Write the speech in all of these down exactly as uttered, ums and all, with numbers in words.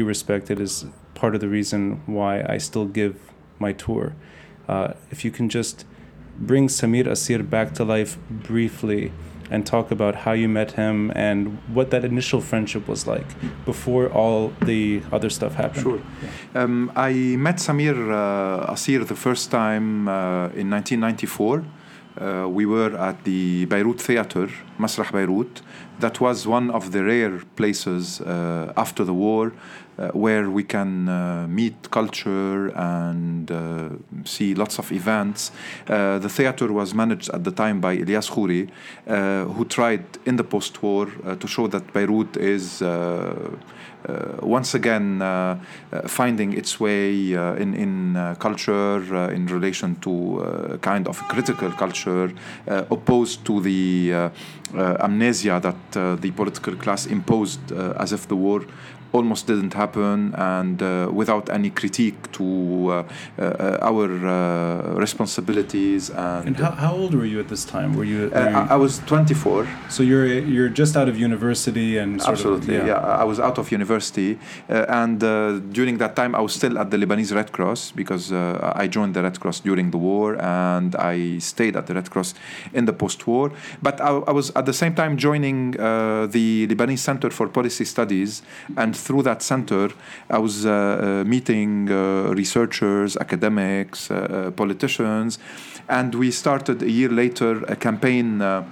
you respected is part of the reason why I still give my tour. Uh, if you can just bring Samir Kassir back to life briefly and talk about how you met him and what that initial friendship was like before all the other stuff happened. Sure. Um, I met Samir uh, Kassir the first time uh, in nineteen ninety-four. Uh, we were at the Beirut Theatre, Masrach Beirut. That was one of the rare places uh, after the war uh, where we can uh, meet culture and uh, see lots of events. Uh, the theatre was managed at the time by Elias Khoury, uh, who tried in the post-war uh, to show that Beirut is uh, uh, once again uh, uh, finding its way uh, in, in uh, culture uh, in relation to uh, kind of critical culture uh, opposed to the uh, Uh, amnesia that uh, the political class imposed uh, as if the war almost didn't happen, and uh, without any critique to uh, uh, our uh, responsibilities. And, and how, how old were you at this time? Were you? Were uh, you I, I was twenty-four. So you're you're just out of university and sort absolutely, of, yeah. yeah. I was out of university, uh, and uh, during that time I was still at the Lebanese Red Cross, because uh, I joined the Red Cross during the war, and I stayed at the Red Cross in the post-war. But I, I was at the same time joining uh, the Lebanese Center for Policy Studies, and through that center, I was uh, uh, meeting uh, researchers, academics, uh, uh, politicians, and we started a year later a campaign uh,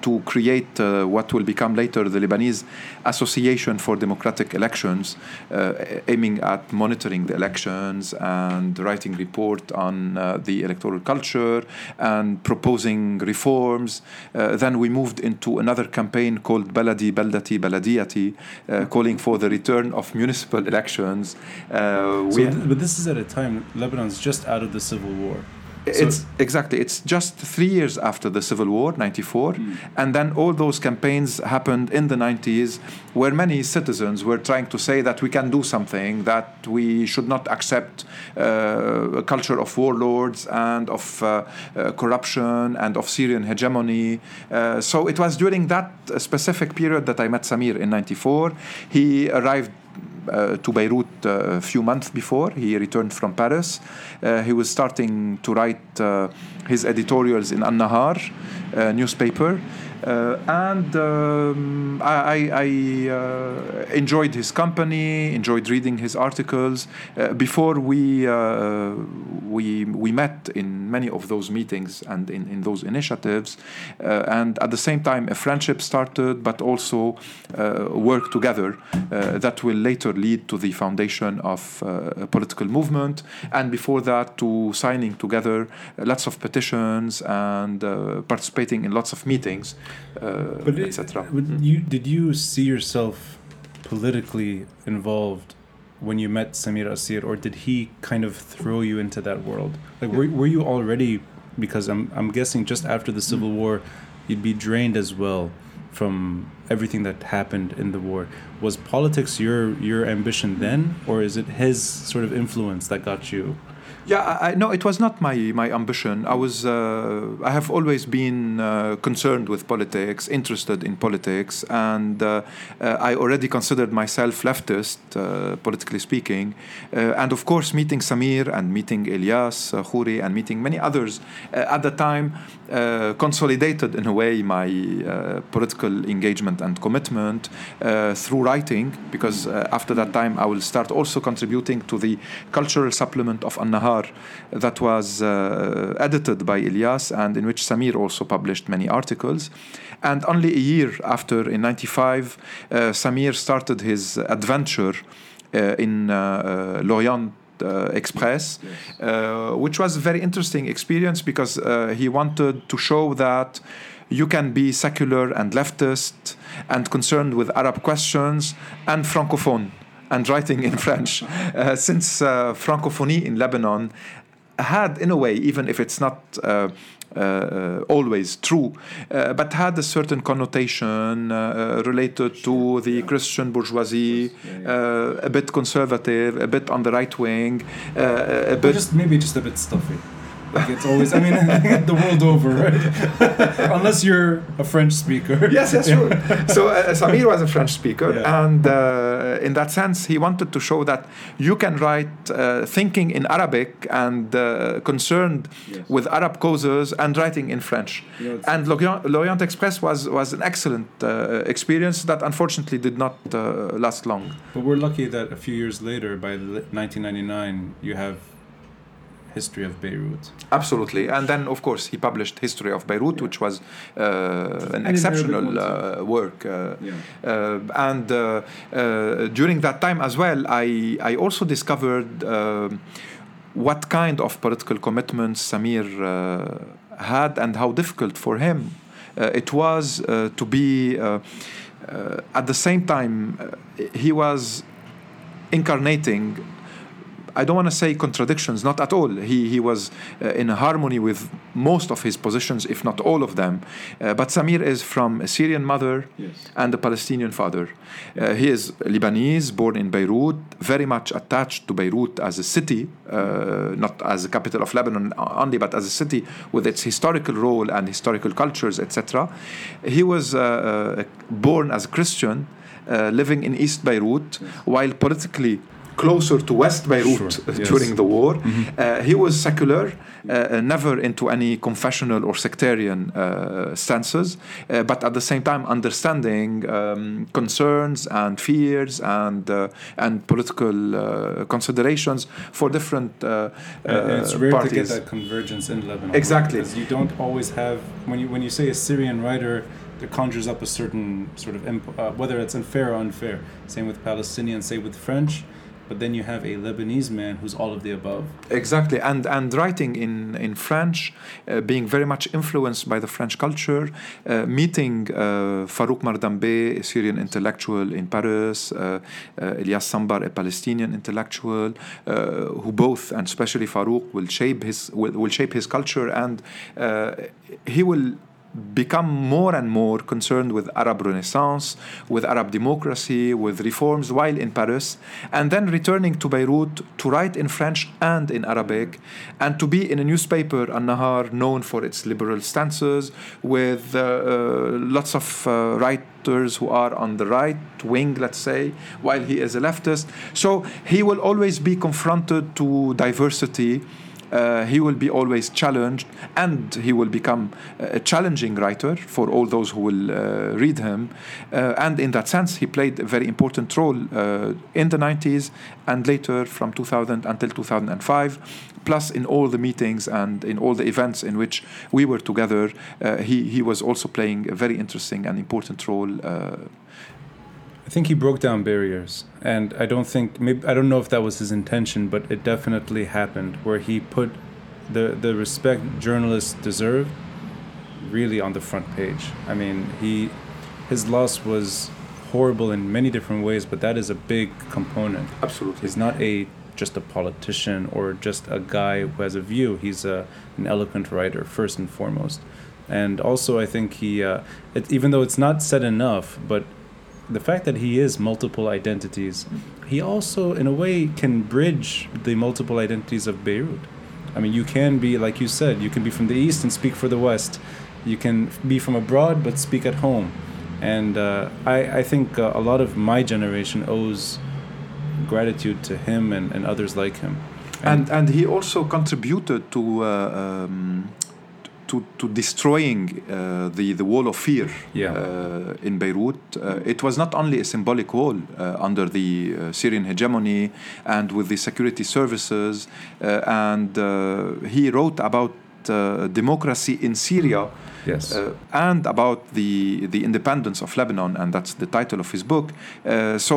to create uh, what will become later the Lebanese Association for Democratic Elections, uh, aiming at monitoring the elections and writing report on uh, the electoral culture and proposing reforms. Uh, then we moved into another campaign called Baladi, Beldati, Baladiyati, uh, calling for the return of municipal elections. Uh, so, th- but this is at a time Lebanon's just out of the civil war. It's so, exactly. It's just three years after the Civil War, ninety-four, mm. and then all those campaigns happened in the nineties, where many citizens were trying to say that we can do something, that we should not accept uh, a culture of warlords and of uh, uh, corruption and of Syrian hegemony. Uh, so it was during that specific period that I met Samir in ninety-four. He arrived Uh, to Beirut uh, a few months before. He returned from Paris. Uh, he was starting to write uh, his editorials in An-Nahar uh, newspaper. Uh, and um, I, I uh, enjoyed his company, enjoyed reading his articles. Uh, before we, uh, we we met in many of those meetings and in, in those initiatives. Uh, and at the same time, a friendship started, but also uh, work together uh, that will later lead to the foundation of uh, a political movement. And before that, to signing together lots of petitions and uh, participating in lots of meetings. Uh, but et cetera. You, did you see yourself politically involved when you met Samir Kassir, or did he kind of throw you into that world? Like, were were you already? Because I'm I'm guessing just after the Civil War, you'd be drained as well from everything that happened in the war. Was politics your your ambition then, or is it his sort of influence that got you? Yeah, I, no, it was not my, my ambition. I was uh, I have always been uh, concerned with politics, interested in politics, and uh, uh, I already considered myself leftist, uh, politically speaking. Uh, and of course, meeting Samir and meeting Elias uh, Khoury and meeting many others uh, at the time uh, consolidated in a way my uh, political engagement and commitment uh, through writing, because uh, after that time I will start also contributing to the cultural supplement of An-Nahar, that was uh, edited by Elias and in which Samir also published many articles. And only a year after, in ninety-five, uh, Samir started his adventure uh, in uh, uh, L'Orient Uh, Express, yes. uh, which was a very interesting experience, because uh, he wanted to show that you can be secular and leftist and concerned with Arab questions and francophone, and writing in French, uh, since uh, Francophonie in Lebanon had, in a way, even if it's not uh, uh, always true, uh, but had a certain connotation uh, related to the Christian bourgeoisie, uh, a bit conservative, a bit on the right wing, uh, a bit... Just, maybe just a bit stuffy. Like it's always, I mean, the world over, right? Unless you're a French speaker. Yes, that's true. So uh, Samir was a French speaker, yeah. and uh, in that sense, he wanted to show that you can write uh, thinking in Arabic and uh, concerned yes. with Arab causes and writing in French. Yeah, and L'Orient Express was, was an excellent uh, experience that unfortunately did not uh, last long. But we're lucky that a few years later, by nineteen ninety-nine, you have History of Beirut. Absolutely. And then, of course, he published History of Beirut, yeah. which was uh, an exceptional uh, work. Uh, yeah. uh, and uh, uh, during that time as well, I, I also discovered uh, what kind of political commitments Samir uh, had and how difficult for him uh, it was uh, to be... Uh, uh, at the same time, uh, he was incarnating... I don't want to say contradictions, not at all. He he was uh, in harmony with most of his positions, if not all of them. Uh, but Samir is from a Syrian mother yes. and a Palestinian father. Uh, he is Lebanese, born in Beirut, very much attached to Beirut as a city, uh, not as the capital of Lebanon only, but as a city with its historical role and historical cultures, et cetera. He was uh, uh, born as a Christian, uh, living in East Beirut, yes. while politically closer to West Beirut sure, yes. during the war. Mm-hmm. Uh, he was secular, uh, never into any confessional or sectarian uh, stances, uh, but at the same time understanding um, concerns and fears and uh, and political uh, considerations for different uh, and, and it's rare parties. To get that convergence in Lebanon. Exactly. Because you don't always have, when you when you say a Syrian writer, it conjures up a certain sort of, imp- uh, whether it's unfair or unfair. Same with Palestinian, same with French. But then you have a Lebanese man who's all of the above. Exactly. And and writing in, in French, uh, being very much influenced by the French culture, uh, meeting uh, Farouk Mardam-Bey, a Syrian intellectual in Paris, uh, uh, Elias Sambar, a Palestinian intellectual, uh, who both, and especially Farouk, will shape his, will, will shape his culture. And uh, he will... become more and more concerned with Arab Renaissance, with Arab democracy, with reforms while in Paris, and then returning to Beirut to write in French and in Arabic, and to be in a newspaper, An-Nahar, known for its liberal stances, with uh, uh, lots of uh, writers who are on the right wing, let's say, while he is a leftist. So he will always be confronted to diversity. Uh, he will be always challenged, and he will become a challenging writer for all those who will uh, read him. Uh, and in that sense, he played a very important role uh, in the nineties and later from two thousand until two thousand five. Plus, in all the meetings and in all the events in which we were together, uh, he, he was also playing a very interesting and important role. Uh, I think he broke down barriers, and I don't think, maybe, I don't know if that was his intention, but it definitely happened, where he put the, the respect journalists deserve really on the front page. I mean, he his loss was horrible in many different ways, but that is a big component. Absolutely. He's not a just a politician or just a guy who has a view. He's a, an eloquent writer, first and foremost. And also, I think he, uh, it, even though it's not said enough, but the fact that he is multiple identities, he also, in a way, can bridge the multiple identities of Beirut. I mean, you can be, like you said, you can be from the East and speak for the West. You can be from abroad but speak at home. And uh, I, I think uh, a lot of my generation owes gratitude to him and, and others like him. And, and, and he also contributed to... Uh, um To, to destroying uh, the, the wall of fear yeah. uh, in Beirut. Uh, it was not only a symbolic wall uh, under the uh, Syrian hegemony and with the security services, uh, and uh, he wrote about uh, democracy in Syria yes. uh, and about the, the independence of Lebanon, and that's the title of his book. Uh, so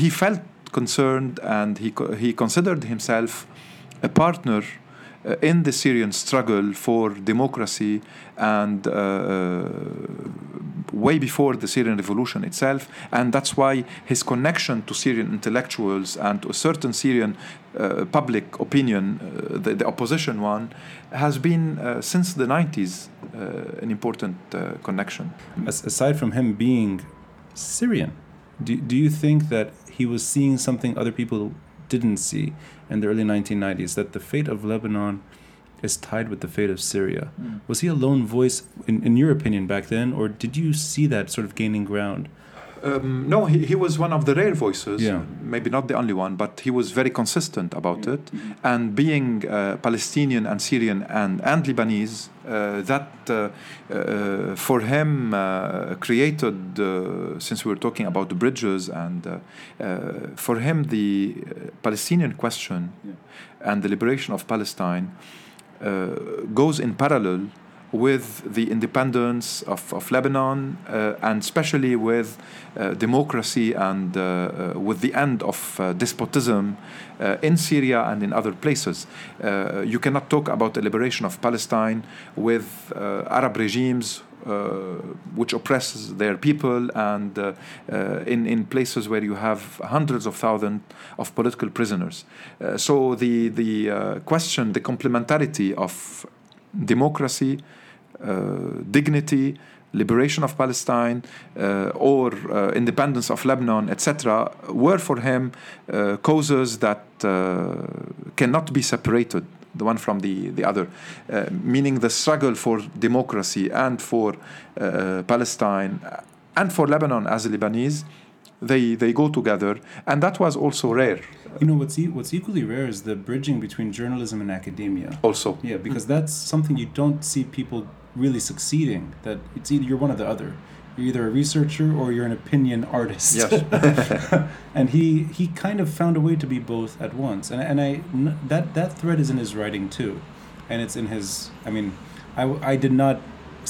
he felt concerned, and he, he considered himself a partner in the Syrian struggle for democracy, and uh, way before the Syrian revolution itself. And that's why his connection to Syrian intellectuals and to a certain Syrian uh, public opinion, uh, the, the opposition one, has been uh, since the nineties uh, an important uh, connection. As, aside from him being Syrian, do, do you think that he was seeing something other people didn't see in the early nineteen nineties, that the fate of Lebanon is tied with the fate of Syria. Mm. Was he a lone voice, in, in your opinion, back then, or did you see that sort of gaining ground? Um, no, he, he was one of the rare voices, yeah. maybe not the only one, but he was very consistent about mm-hmm. it. And being uh, Palestinian and Syrian and, and Lebanese, uh, that uh, uh, for him uh, created, uh, since we were talking about the bridges, and uh, uh, for him the Palestinian question yeah. and the liberation of Palestine uh, goes in parallel with the independence of, of Lebanon, uh, and especially with uh, democracy and uh, uh, with the end of uh, despotism uh, in Syria and in other places. Uh, you cannot talk about the liberation of Palestine with uh, Arab regimes Uh, which oppresses their people, and uh, uh, in, in places where you have hundreds of thousands of political prisoners. Uh, so the, the uh, question, the complementarity of democracy, uh, dignity, liberation of Palestine, uh, or uh, independence of Lebanon, et cetera, were for him uh, causes that uh, cannot be separated, the one from the, the other, uh, meaning the struggle for democracy and for uh, Palestine and for Lebanon as a Lebanese, they they go together, and that was also rare. You know, what's e- what's equally rare is the bridging between journalism and academia. Also. Yeah, because that's something you don't see people really succeeding, that it's either you're one or the other. You're either a researcher or you're an opinion artist. Yes. And he, he kind of found a way to be both at once. And and I that that thread is in his writing too, and it's in his. I mean, I, I did not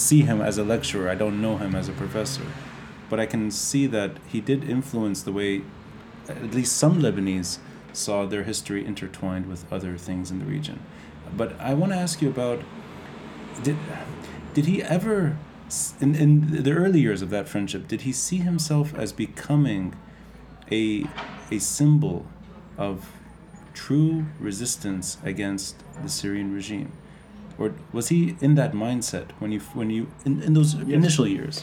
see him as a lecturer. I don't know him as a professor, but I can see that he did influence the way, at least some Lebanese saw their history intertwined with other things in the region. But I want to ask you about did did he ever. In, in the early years of that friendship, did he see himself as becoming a a symbol of true resistance against the Syrian regime? Or was he in that mindset when you when you in, in those yes. initial years?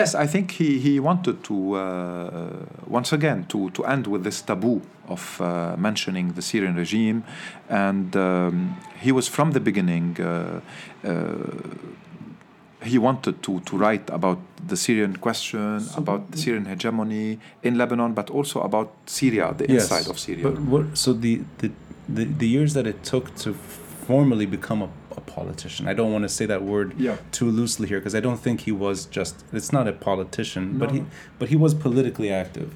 Yes, I think he, he wanted to uh, once again to, to end with this taboo of uh, mentioning the Syrian regime, and um, he was from the beginning. Uh, uh, He wanted to, to write about the Syrian question, so, about the Syrian hegemony in Lebanon, but also about Syria, the yes, inside of Syria. But what, so the, the, the, the years that it took to formally become a, a politician, I don't want to say that word yeah. too loosely here, because I don't think he was just, it's not a politician, no. but he but he was politically active.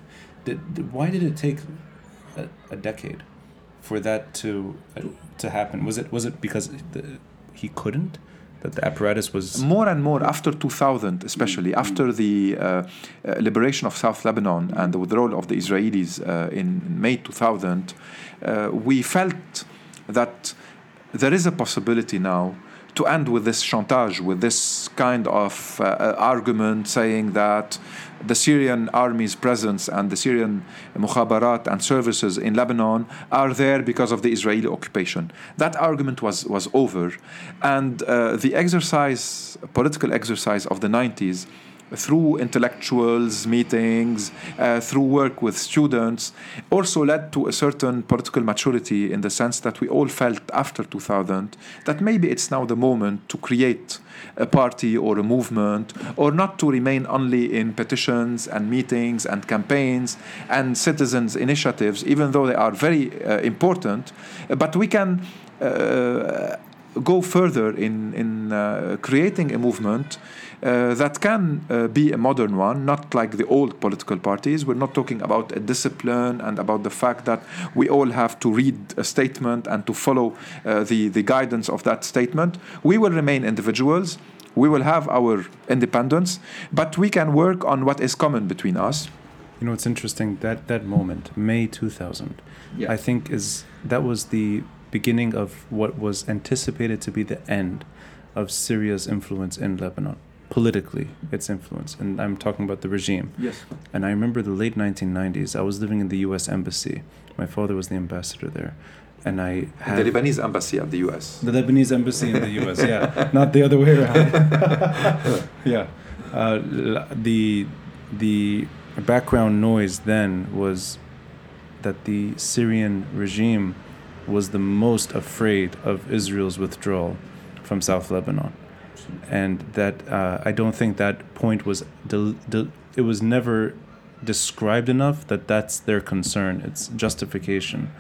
Did, did, why did it take a, a decade for that to uh, to happen? Was it, was it because the, he couldn't? That the apparatus was... More and more after two thousand, especially after the uh, liberation of South Lebanon and the withdrawal of the Israelis uh, in May two thousand, uh, we felt that there is a possibility now to end with this chantage, with this kind of uh, argument saying that the Syrian army's presence and the Syrian mukhabarat and services in Lebanon are there because of the Israeli occupation. That argument was, was over. And uh, the exercise, political exercise of the nineties, through intellectuals, meetings, uh, through work with students, also led to a certain political maturity in the sense that we all felt after two thousand that maybe it's now the moment to create a party or a movement, or not to remain only in petitions and meetings and campaigns and citizens' initiatives, even though they are very uh, important. But we can uh, go further in, in uh, creating a movement Uh, that can uh, be a modern one, not like the old political parties. We're not talking about a discipline and about the fact that we all have to read a statement and to follow uh, the, the guidance of that statement. We will remain individuals. We will have our independence, but we can work on what is common between us. You know, it's interesting that that moment, May two thousand, yeah. I think is that was the beginning of what was anticipated to be the end of Syria's influence in Lebanon. Politically, its influence, and I'm talking about the regime. Yes. And I remember the late nineteen nineties. I was living in the U S embassy. My father was the ambassador there, and I had the Lebanese embassy at the U S. The Lebanese embassy in the U S. Yeah, not the other way around. yeah, uh, the the background noise then was that the Syrian regime was the most afraid of Israel's withdrawal from South Lebanon. And that uh, I don't think that point was, del- del- it was never described enough that that's their concern. It's justification.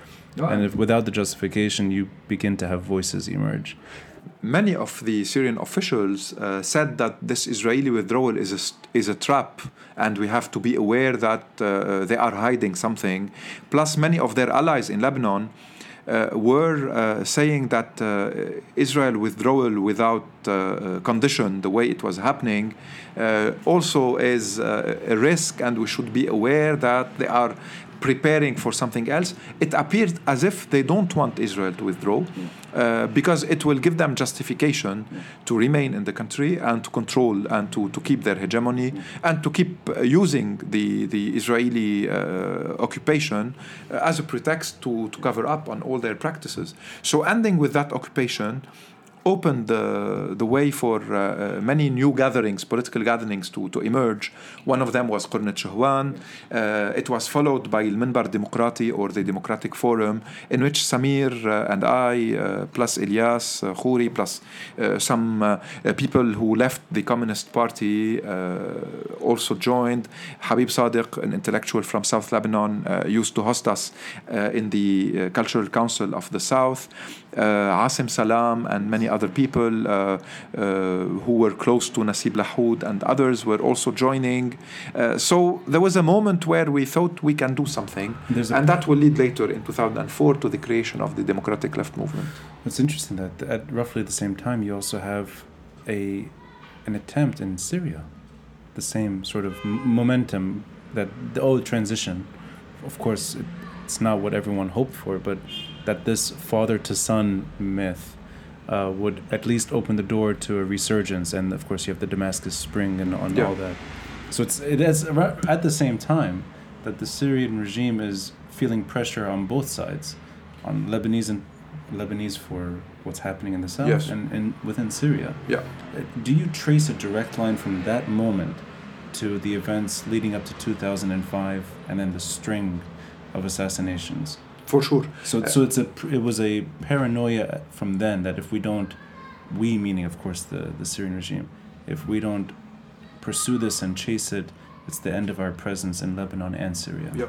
Oh, and if without the justification, you begin to have voices emerge. Many of the Syrian officials uh, said that this Israeli withdrawal is a, is a trap, and we have to be aware that uh, they are hiding something. Plus, many of their allies in Lebanon uh, were uh, saying that uh, Israel withdrawal without uh, condition, the way it was happening, uh, also is uh, a risk, and we should be aware that they are preparing for something else. It appeared as if they don't want Israel to withdraw uh, because it will give them justification to remain in the country and to control and to, to keep their hegemony and to keep using the, the Israeli uh, occupation as a pretext to, to cover up on all their practices. So ending with that occupation opened the the way for uh, many new gatherings, political gatherings, to, to emerge. One of them was Qurnat Shehwan. Uh, it was followed by Al-Minbar Demokrati, or the Democratic Forum, in which Samir uh, and I, uh, plus Elias uh, Khoury, plus uh, some uh, people who left the Communist Party uh, also joined. Habib Sadiq, an intellectual from South Lebanon, uh, used to host us uh, in the uh, Cultural Council of the South. Uh, Asim Salam and many other people uh, uh, who were close to Nasib Lahoud and others were also joining. Uh, so there was a moment where we thought we can do something. There's and a- that will lead later in two thousand four to the creation of the Democratic Left Movement. It's interesting that at roughly the same time you also have a an attempt in Syria, the same sort of momentum, that the old transition. Of course, it, it's not what everyone hoped for, but that this father-to-son myth Uh, would at least open the door to a resurgence, and of course you have the Damascus Spring and on yeah. all that. So it's it is at the same time that the Syrian regime is feeling pressure on both sides, on Lebanese and Lebanese for what's happening in the south yes. and, and within Syria. Yeah. Do you trace a direct line from that moment to the events leading up to two thousand five and then the string of assassinations? For sure. So, so it's a it was a paranoia from then that if we don't, we meaning of course the, the Syrian regime, if we don't pursue this and chase it, it's the end of our presence in Lebanon and Syria. Yeah,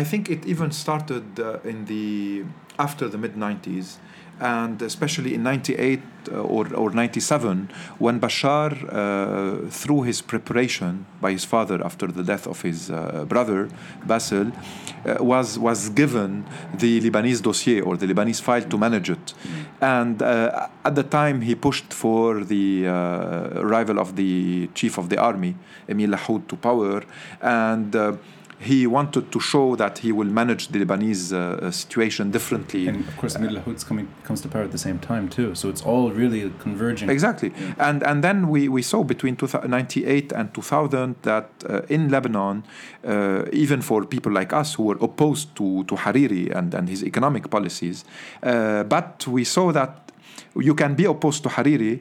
I think it even started uh, in the after the mid nineties, and especially in ninety-eight or or ninety-seven when Bashar, uh, through his preparation by his father after the death of his uh, brother Basil, uh, was was given the Lebanese dossier or the Lebanese file to manage it, and uh, at the time he pushed for the uh, arrival of the chief of the army, Emile Lahoud, to power, and uh, he wanted to show that he will manage the Lebanese uh, situation differently. And of course, Emile Lahoud coming comes to power at the same time too. So it's all really converging. Exactly. Yeah. And and then we, we saw between ninety-eight and two thousand that uh, in Lebanon, uh, even for people like us who were opposed to, to Hariri and, and his economic policies, uh, but we saw that you can be opposed to Hariri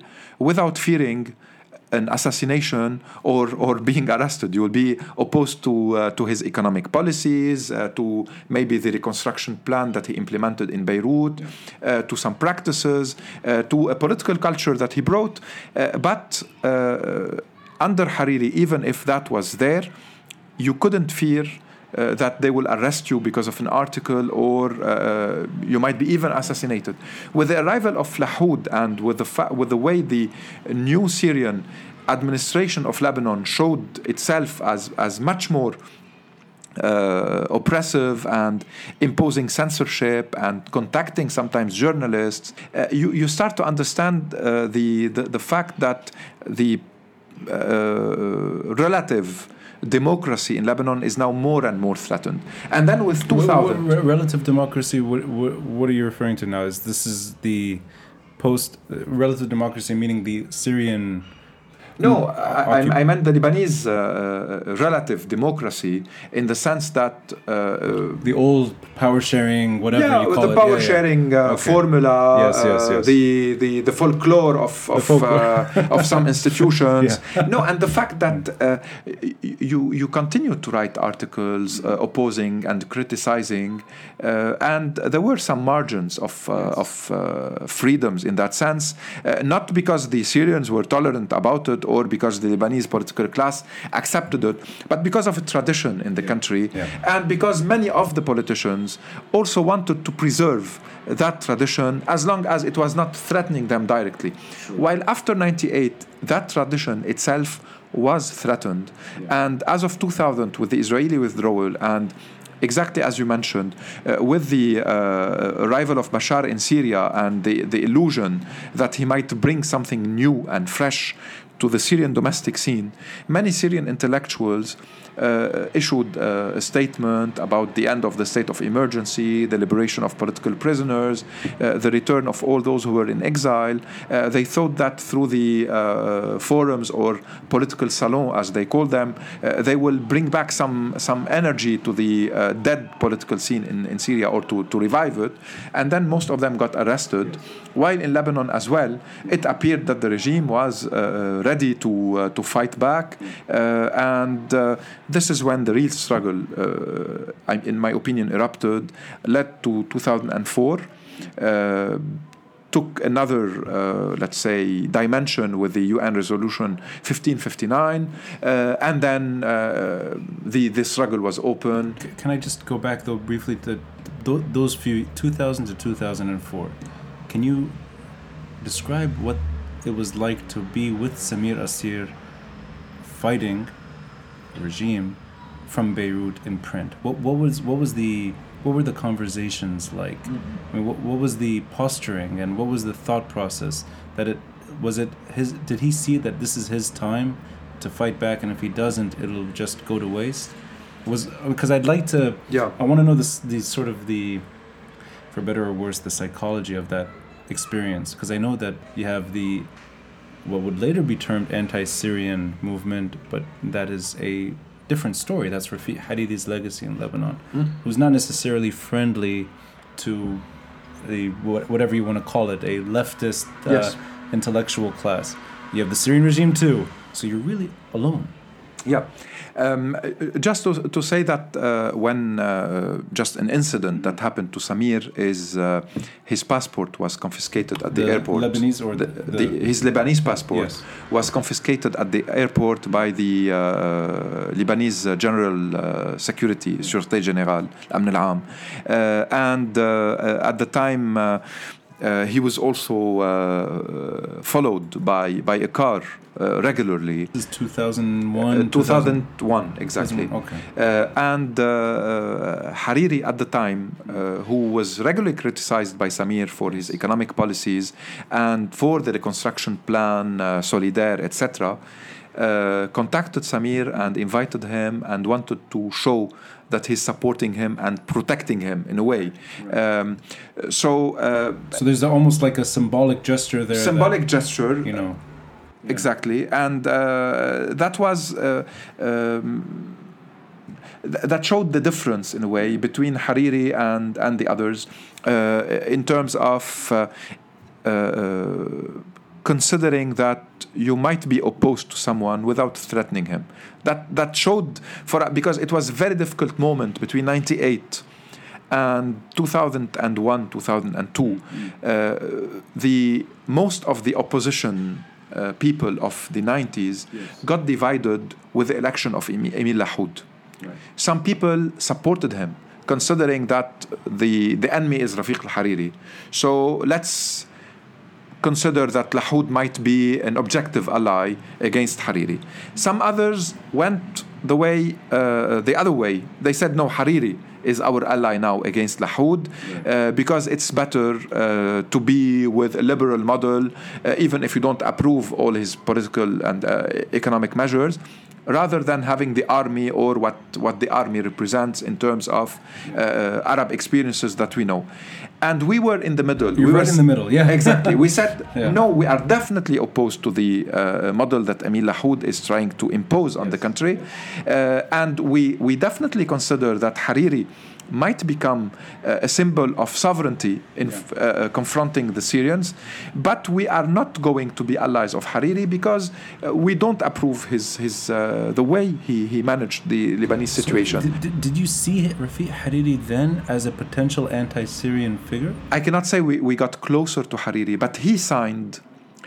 without fearing an assassination or or being arrested. You will be opposed to uh, to his economic policies, uh, to maybe the reconstruction plan that he implemented in Beirut, uh, to some practices, uh, to a political culture that he brought. Uh, but uh, under Hariri, even if that was there, you couldn't fear Uh, that they will arrest you because of an article, or uh, you might be even assassinated. With the arrival of Lahoud and with the fa- with the way the new Syrian administration of Lebanon showed itself as as much more Uh, oppressive and imposing censorship and contacting sometimes journalists, uh, you you start to understand uh, the, the the fact that the uh, relative democracy in Lebanon is now more and more threatened. And then with two thousand... Well, relative democracy, what, what are you referring to now? Is This is the post... Relative democracy meaning the Syrian No, I, I meant the Lebanese uh, relative democracy in the sense that... Uh, the old power-sharing, whatever yeah, you call it. Yeah, the power-sharing yeah, yeah. Uh, okay. formula, yes, yes, yes. Uh, the, the, the folklore of of, the folklore. Uh, of some institutions. yeah. No, and the fact that uh, you, you continue to write articles uh, opposing and criticizing, uh, and there were some margins of, uh, yes. of uh, freedoms in that sense, uh, not because the Syrians were tolerant about it, or because the Lebanese political class accepted it, but because of a tradition in the yeah. country, yeah. and because many of the politicians also wanted to preserve that tradition as long as it was not threatening them directly. Sure. While after ninety-eight, that tradition itself was threatened. Yeah. And as of two thousand, with the Israeli withdrawal and exactly as you mentioned, uh, with the uh, arrival of Bashar in Syria and the, the illusion that he might bring something new and fresh to the Syrian domestic scene, many Syrian intellectuals uh, issued uh, a statement about the end of the state of emergency, the liberation of political prisoners, uh, the return of all those who were in exile. Uh, they thought that through the uh, forums or political salons, as they call them, uh, they will bring back some, some energy to the uh, dead political scene in, in Syria, or to, to revive it. And then most of them got arrested. While in Lebanon as well, it appeared that the regime was uh, ready to uh, to fight back, uh, and uh, this is when the real struggle, uh, in my opinion, erupted, led to two thousand four, uh, took another, uh, let's say, dimension with the U N Resolution fifteen fifty-nine, uh, and then uh, the, the struggle was open. Can I just go back, though, briefly to those few, two thousand to two thousand four? Can you describe what it was like to be with Samir Kassir fighting the regime from Beirut in print? What what was what was the what were the conversations like? Mm-hmm. I mean, what what was the posturing and what was the thought process? That it was it his did he see that this is his time to fight back, and if he doesn't, it'll just go to waste? Was because I'd like to yeah. I want to know this the sort of the, for better or worse, the psychology of that experience, because I know that you have the what would later be termed anti-Syrian movement, but that is a different story. That's Rafik Hariri's legacy in Lebanon, mm. who's not necessarily friendly to the whatever you want to call it, a leftist uh, yes. intellectual class. You have the Syrian regime too, so you're really alone. Yeah. Um, just to, to say that uh, when uh, just an incident that happened to Samir is uh, his passport was confiscated at the, the airport. Lebanese or the, the, the, his Lebanese passport yes. was confiscated at the airport by the uh, Lebanese General uh, Security, Sûreté Générale, Amn al-Am. Uh, and uh, at the time, uh, Uh, he was also uh, followed by, by a car uh, regularly. This is two thousand one? Uh, two thousand one, exactly. Okay. Uh, and uh, Hariri at the time, uh, who was regularly criticized by Samir for his economic policies and for the reconstruction plan, uh, Solidaire, et cetera, uh, contacted Samir and invited him and wanted to show that he's supporting him and protecting him in a way. Right. Um, so, uh, so there's almost like a symbolic gesture there. Symbolic that, gesture, you know, yeah. exactly, and uh, that was uh, um, th- that showed the difference in a way between Hariri and and the others uh, in terms of uh, uh, considering that you might be opposed to someone without threatening him. That that showed for because it was a very difficult moment between ninety-eight and two thousand one, two thousand two. Uh, the most of the opposition uh, people of the nineties yes. got divided with the election of Emile Lahoud. Right. Some people supported him, considering that the the enemy is Rafik Hariri. So let's consider that Lahoud might be an objective ally against Hariri. Some others went the way, uh, the other way. They said, no, Hariri is our ally now against Lahoud uh, because it's better uh, to be with a liberal model, uh, even if you don't approve all his political and uh, economic measures, rather than having the army or what, what the army represents in terms of uh, Arab experiences that we know. And we were in the middle. You we were in s- the middle, yeah. Exactly. We said, yeah. no, we are definitely opposed to the uh, model that Emile Lahoud is trying to impose on yes. the country. Uh, and we, we definitely consider that Hariri might become uh, a symbol of sovereignty in yeah. f- uh, confronting the Syrians. But we are not going to be allies of Hariri because uh, we don't approve his his uh, the way he, he managed the Lebanese so situation. Did, did you see Rafik Hariri then as a potential anti-Syrian figure? I cannot say we, we got closer to Hariri, but he signed,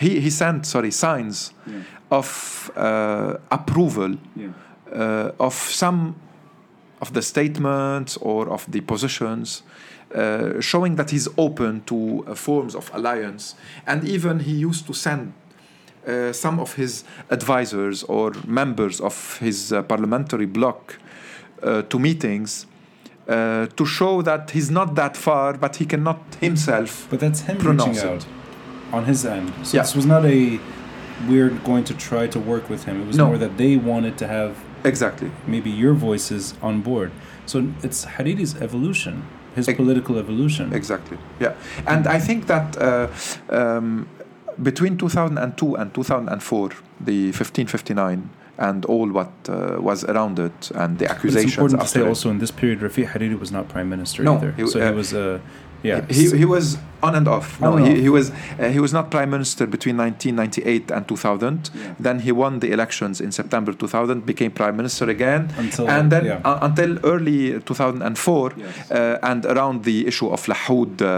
he, he sent, sorry, signs yeah. of uh, approval yeah. uh, of some of the statements or of the positions, uh, showing that he's open to uh, forms of alliance. And even he used to send uh, some of his advisors or members of his uh, parliamentary bloc uh, to meetings uh, to show that he's not that far, but he cannot himself But that's him reaching out it. on his end. So yeah. this was not a, we're going to try to work with him. It was no. more that they wanted to have Exactly. maybe your voice is on board. So it's Hariri's evolution, his Ex- political evolution. Exactly, yeah. And I think that uh, um, between two thousand two and two thousand four, the fifteen fifty-nine and all what uh, was around it and the accusations. It's important to say it. also in this period, Rafik Hariri was not prime minister no, either. He, so uh, he was... Uh, Yeah. He he was on and off. No, oh, no. He, he was uh, he was not prime minister between nineteen ninety-eight and two thousand. Yeah. Then he won the elections in September two thousand, became prime minister again, until, and then yeah. uh, until early two thousand four, yes. uh, and around the issue of Lahoud uh,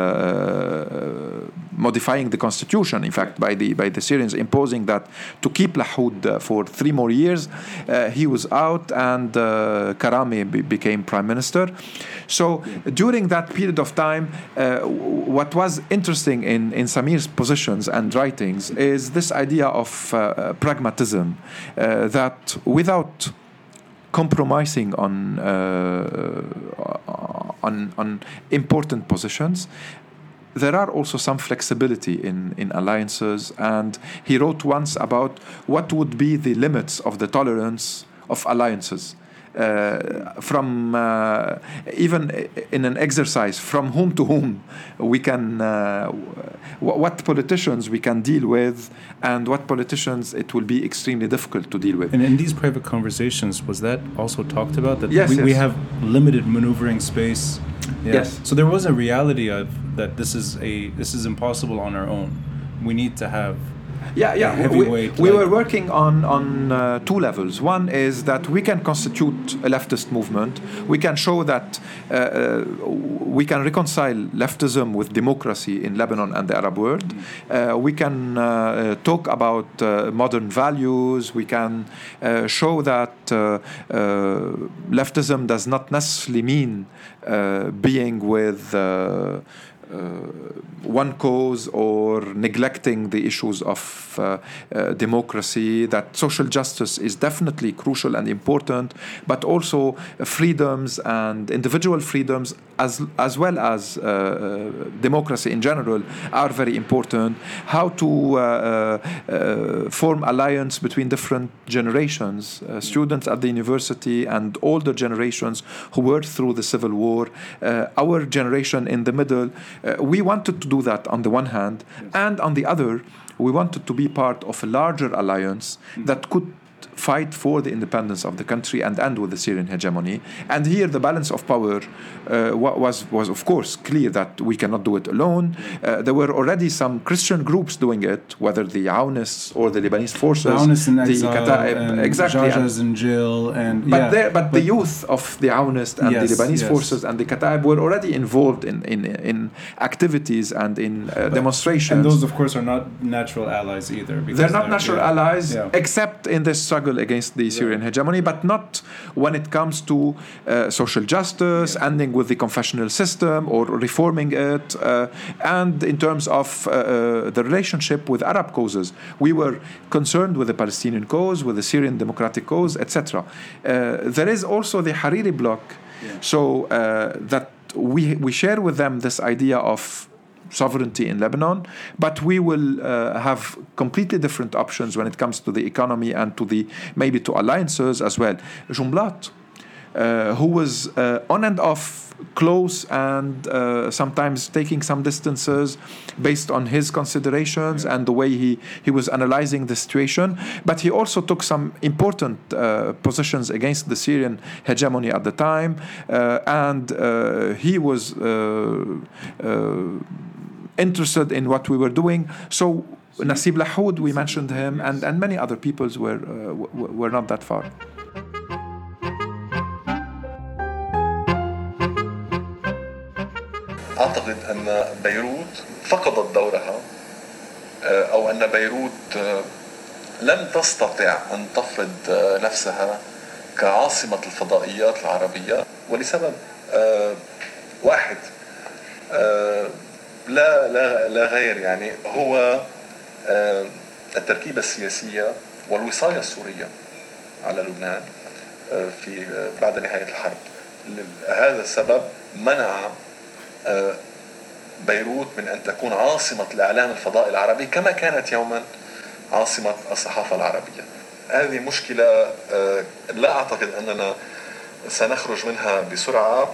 modifying the constitution, in fact, by the by the Syrians imposing that to keep Lahoud uh, for three more years, uh, he was out, and uh, Karami be- became prime minister. So yeah. during that period of time. Uh, what was interesting in, in Samir's positions and writings is this idea of uh, pragmatism, uh, that without compromising on, uh, on on important positions, there are also some flexibility in, in alliances. And he wrote once about what would be the limits of the tolerance of alliances. Uh, from uh, even in an exercise from whom to whom we can uh, w- what politicians we can deal with and what politicians it will be extremely difficult to deal with. And in these private conversations, was that also talked about? That yes, we, yes. we have limited maneuvering space. Yeah. Yes. So there was a reality of that. This is a this is impossible on our own. We need to have. Yeah, yeah. We, we were working on, on uh, two levels. One is that we can constitute a leftist movement. We can show that uh, uh, we can reconcile leftism with democracy in Lebanon and the Arab world. Uh, we can uh, uh, talk about uh, modern values. We can uh, show that uh, uh, leftism does not necessarily mean uh, being with... Uh, Uh, one cause or neglecting the issues of uh, uh, democracy, that social justice is definitely crucial and important, but also freedoms and individual freedoms as as well as uh, uh, democracy in general are very important. How to uh, uh, uh, form alliance between different generations, uh, students at the university and older generations who were through the civil war, uh, our generation in the middle. Uh, we wanted to do that on the one hand, yes. and on the other, we wanted to be part of a larger alliance mm. that could fight for the independence of the country and end with the Syrian hegemony. And here, the balance of power uh, was, was, of course, clear that we cannot do it alone. Uh, there were already some Christian groups doing it, whether the Aounists or the Lebanese Forces. The Aounists in exile, the Kataeb, and exactly, Jajas in jail. And, but, yeah, there, but, but the youth of the Aounists and yes, the Lebanese yes. Forces and the Kataeb were already involved in, in, in activities and in uh, demonstrations. And those, of course, are not natural allies either. Because they're not they're, natural yeah. allies, yeah. except in this struggle against the Syrian hegemony, but not when it comes to uh, social justice, yeah. ending with the confessional system or reforming it, uh, and in terms of uh, the relationship with Arab causes. We were concerned with the Palestinian cause, with the Syrian democratic cause, et cetera. Uh, there is also the Hariri bloc, yeah. so uh, that we, we share with them this idea of sovereignty in Lebanon, but we will uh, have completely different options when it comes to the economy and to the maybe to alliances as well. Jumblatt uh, who was uh, on and off, close, and uh, sometimes taking some distances based on his considerations yeah. and the way he, he was analyzing the situation. But he also took some important uh, positions against the Syrian hegemony at the time, uh, and uh, he was uh, uh, interested in what we were doing. So Nasib Lahoud, we mentioned him, and, and many other peoples were, uh, w- were not that far. أعتقد أن بيروت فقدت دورها أو أن بيروت لم تستطع أن تفرض نفسها كعاصمة الفضائيات العربية ولسبب واحد لا لا لا غير يعني هو التركيبة السياسية والوصاية السورية على لبنان في بعد نهاية الحرب. هذا السبب منع بيروت من أن تكون عاصمة الإعلام الفضائي العربي كما كانت يوما عاصمة الصحافة العربية. هذه مشكلة لا أعتقد أننا سنخرج منها بسرعة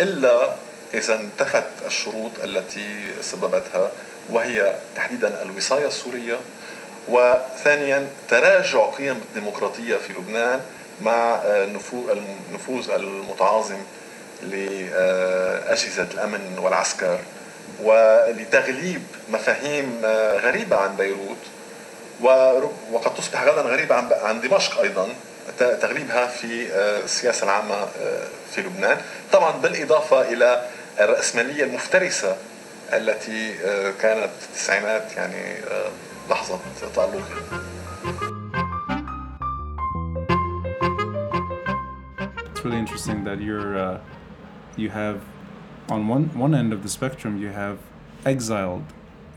إلا إذا انتفت الشروط التي سببتها، وهي تحديدا الوصاية السورية، وثانيا تراجع قيم الديمقراطية في لبنان مع النفوذ المتعاظم لأجهزة الأمن والعسكر ولتغليب مفاهيم غريبة عن بيروت وقد تصبح غدا غريبة عن دمشق أيضا، تغليبها في السياسة العامة في لبنان، طبعا بالإضافة إلى الرأسمالية المفترسة التي كانت في التسعينات يعني لحظة تألقها. It's really interesting that you're uh, you have on one one end of the spectrum you have exiled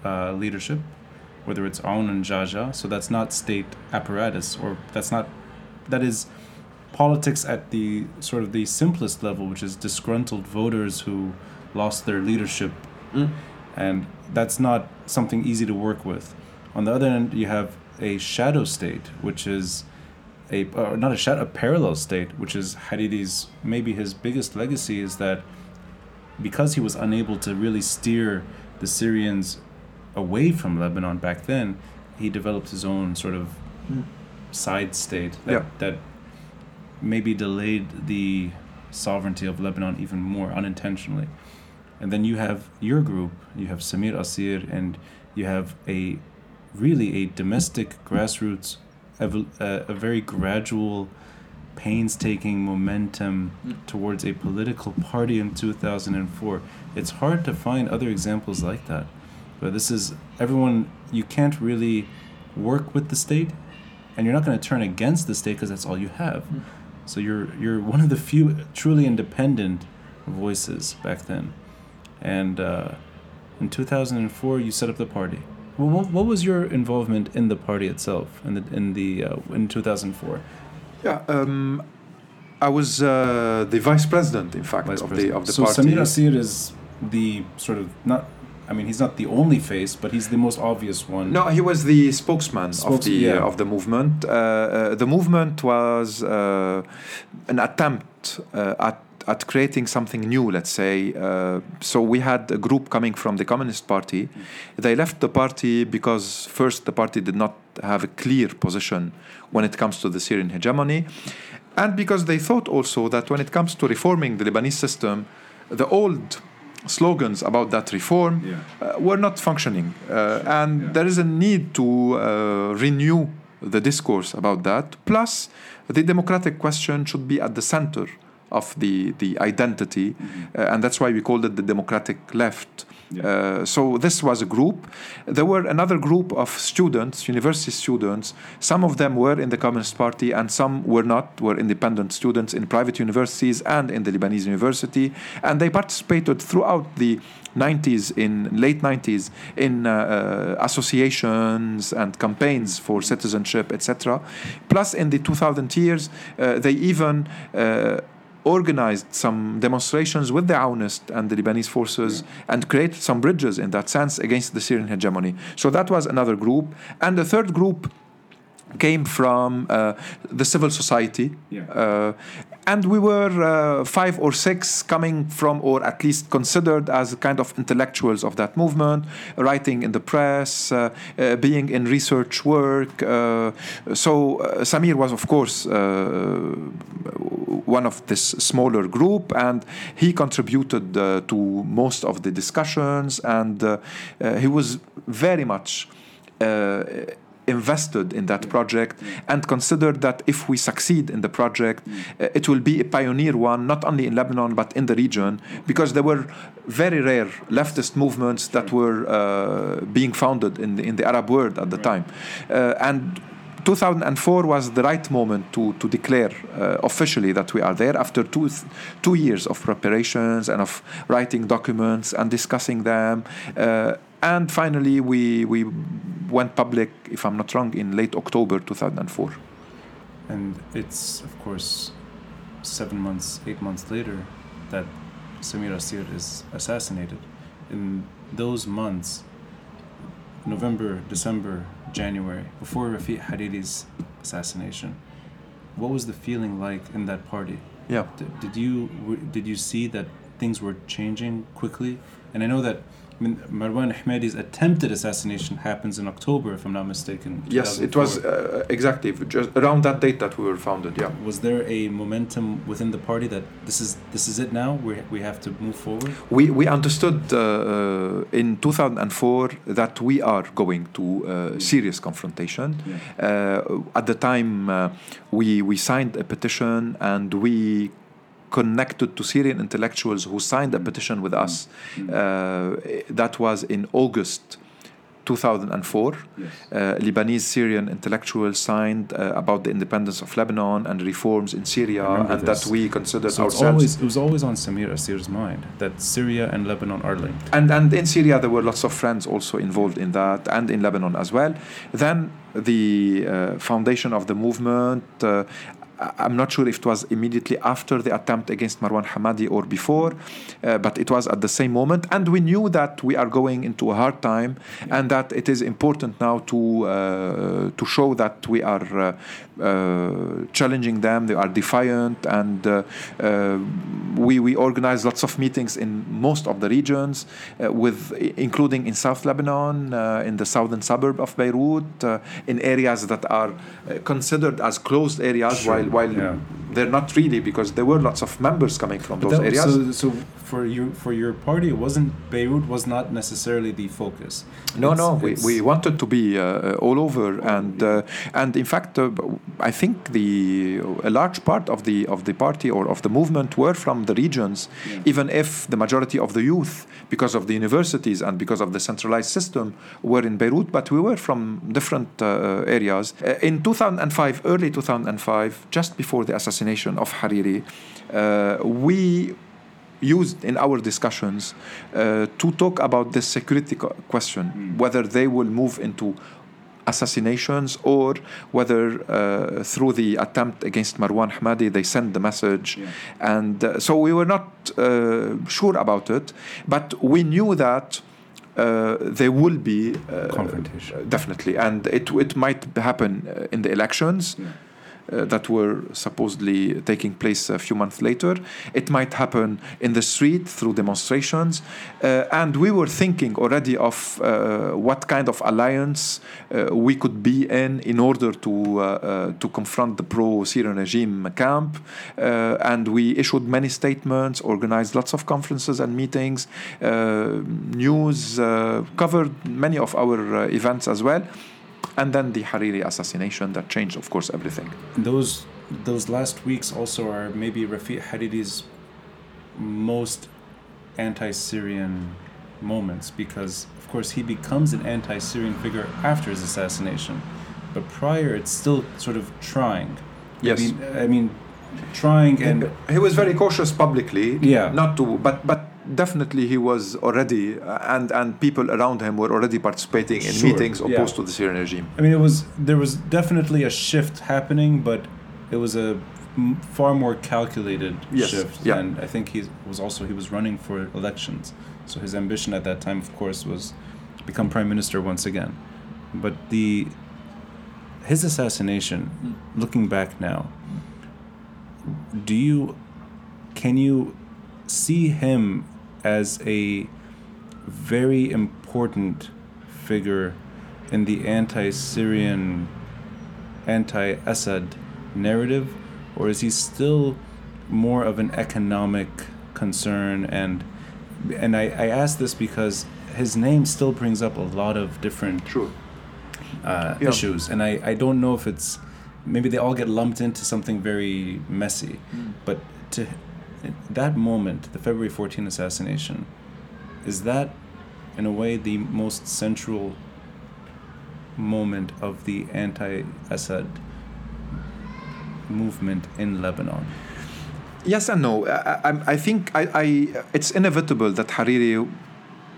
uh, leadership, whether it's Aoun and Jaja, so that's not state apparatus, or that's not that is politics at the sort of the simplest level, which is disgruntled voters who lost their leadership, mm. and that's not something easy to work with. On the other end, you have a shadow state, which is A, uh, not a shadow, a parallel state, which is Hariri's, maybe his biggest legacy is that because he was unable to really steer the Syrians away from Lebanon back then, he developed his own sort of mm. side state that, yeah. that maybe delayed the sovereignty of Lebanon even more unintentionally. And then you have your group, you have Samir Kassir, and you have a really a domestic grassroots A, a very gradual, painstaking momentum mm. towards a political party in two thousand four. It's hard to find other examples like that. But this is everyone, you can't really work with the state, and you're not going to turn against the state because that's all you have. Mm. So you're you're one of the few truly independent voices back then. And uh, in two thousand four, you set up the party. Well, what, what was your involvement in the party itself in the in the uh, in two thousand four? Yeah, um, I was uh, the vice president, in fact, vice of president. the of the so party. So Samir Kassir is the sort of not. I mean, he's not the only face, but he's the most obvious one. No, he was the spokesman, spokesman of the yeah. uh, of the movement. Uh, uh, the movement was uh, an attempt uh, at. at creating something new, let's say. Uh, so we had a group coming from the Communist Party. They left the party because, first, the party did not have a clear position when it comes to the Syrian hegemony, and because they thought also that when it comes to reforming the Lebanese system, the old slogans about that reform yeah. uh, were not functioning. Uh, and yeah. there is a need to uh, renew the discourse about that. Plus, the democratic question should be at the center of the, the identity, mm-hmm. uh, and that's why we called it the Democratic Left. Yeah. Uh, so this was a group. There were another group of students, university students. Some of them were in the Communist Party and some were not, were independent students in private universities and in the Lebanese university. And they participated throughout the nineties, in late nineties, in uh, uh, associations and campaigns for citizenship, et cetera. Plus in the two thousand years, uh, they even uh, organized some demonstrations with the Aounists and the Lebanese Forces yeah. and created some bridges in that sense against the Syrian hegemony. So that was another group. And the third group came from uh, the civil society. Yeah. Uh, and we were uh, five or six coming from, or at least considered as kind of intellectuals of that movement, writing in the press, uh, uh, being in research work. Uh, so uh, Samir was, of course, uh, one of this smaller group, and he contributed uh, to most of the discussions, and uh, uh, he was very much uh, invested in that project, and considered that if we succeed in the project, uh, it will be a pioneer one, not only in Lebanon but in the region, because there were very rare leftist movements that were uh, being founded in the, in the Arab world at the time. Uh, and two thousand four was the right moment to, to declare uh, officially that we are there, after two th- two years of preparations and of writing documents and discussing them. Uh, and finally, we we went public, if I'm not wrong, in late October two thousand four. And it's, of course, seven months, eight months later that Samir Kassir is assassinated. In those months, November, December, January, before Rafik Hariri's assassination, what was the feeling like in that party? Yeah. D- did you did you see that things were changing quickly? And I know that I mean, Marwan Ahmadi's attempted assassination happens in October, if I'm not mistaken. Yes, it was uh, exactly just around that date that we were founded. Yeah. Was there a momentum within the party that this is this is it now? We we have to move forward. We we understood uh, in two thousand four that we are going to uh, serious confrontation. Yeah. Uh, at the time, uh, we we signed a petition, and we connected to Syrian intellectuals who signed a petition with us. Uh, that was in August two thousand four. Yes. Uh, Lebanese Syrian intellectuals signed uh, about the independence of Lebanon and reforms in Syria, and this. That we considered so ourselves. Always, it was always on Samir Kassir's mind that Syria and Lebanon are linked. And, and in Syria there were lots of friends also involved in that, and in Lebanon as well. Then the uh, foundation of the movement, uh, I'm not sure if it was immediately after the attempt against Marwan Ahmadi or before, uh, but it was at the same moment. And we knew that we are going into a hard time, and that it is important now to uh, to show that we are uh, uh, challenging them, they are defiant, and uh, uh, we we organized lots of meetings in most of the regions, uh, with including in South Lebanon, uh, in the southern suburb of Beirut, uh, in areas that are considered as closed areas, sure. while While yeah. they're not really, because there were lots of members coming from but those that, areas. So, so for you, for your party, it wasn't Beirut was not necessarily the focus. No, it's, no, it's we, we wanted to be uh, all over, and uh, and in fact, uh, I think the a large part of the of the party or of the movement were from the regions, yeah. even if the majority of the youth, because of the universities and because of the centralized system, were in Beirut. But we were from different uh, areas. Uh, in two thousand five, early two thousand five, just before the assassination of Hariri, uh, we used in our discussions uh, to talk about the security co- question, mm. whether they will move into assassinations or whether uh, through the attempt against Marwan Ahmadi they sent the message. Yeah. And uh, so we were not uh, sure about it, but we knew that Uh, there will be uh, confrontation, definitely, and it it might happen uh, in the elections yeah. uh, that were supposedly taking place a few months later. It might happen in the street through demonstrations, uh, and we were thinking already of uh, what kind of alliance uh, we could be in in order to uh, uh, to confront the pro-Syrian regime camp. Uh, and we issued many statements, organized lots of conferences and meetings. Uh, news uh, covered many of our uh, events as well. And then the Hariri assassination that changed, of course, everything. Those those last weeks also are maybe Rafik Hariri's most anti-Syrian moments, because, of course, he becomes an anti-Syrian figure after his assassination. But prior, it's still sort of trying. Yes. I mean, I mean trying and... He was very cautious publicly. Yeah. Not to... But... but definitely he was already, uh, and and people around him were already participating in sure, meetings opposed yeah. to the Syrian regime. I mean, it was there was definitely a shift happening, but it was a m- far more calculated yes, shift. Yeah. And I think he was also, he was running for elections. So his ambition at that time, of course, was become prime minister once again. But the his assassination, looking back now, do you, can you see him as a very important figure in the anti-Syrian, anti-Assad narrative, or is he still more of an economic concern? And and I, I ask this because his name still brings up a lot of different sure. uh, yeah. issues, and I, I don't know if it's, maybe they all get lumped into something very messy, mm. but to that moment, the February fourteenth assassination, is that in a way the most central moment of the anti-Assad movement in Lebanon? Yes and no. I, I, I think I, I, it's inevitable that Hariri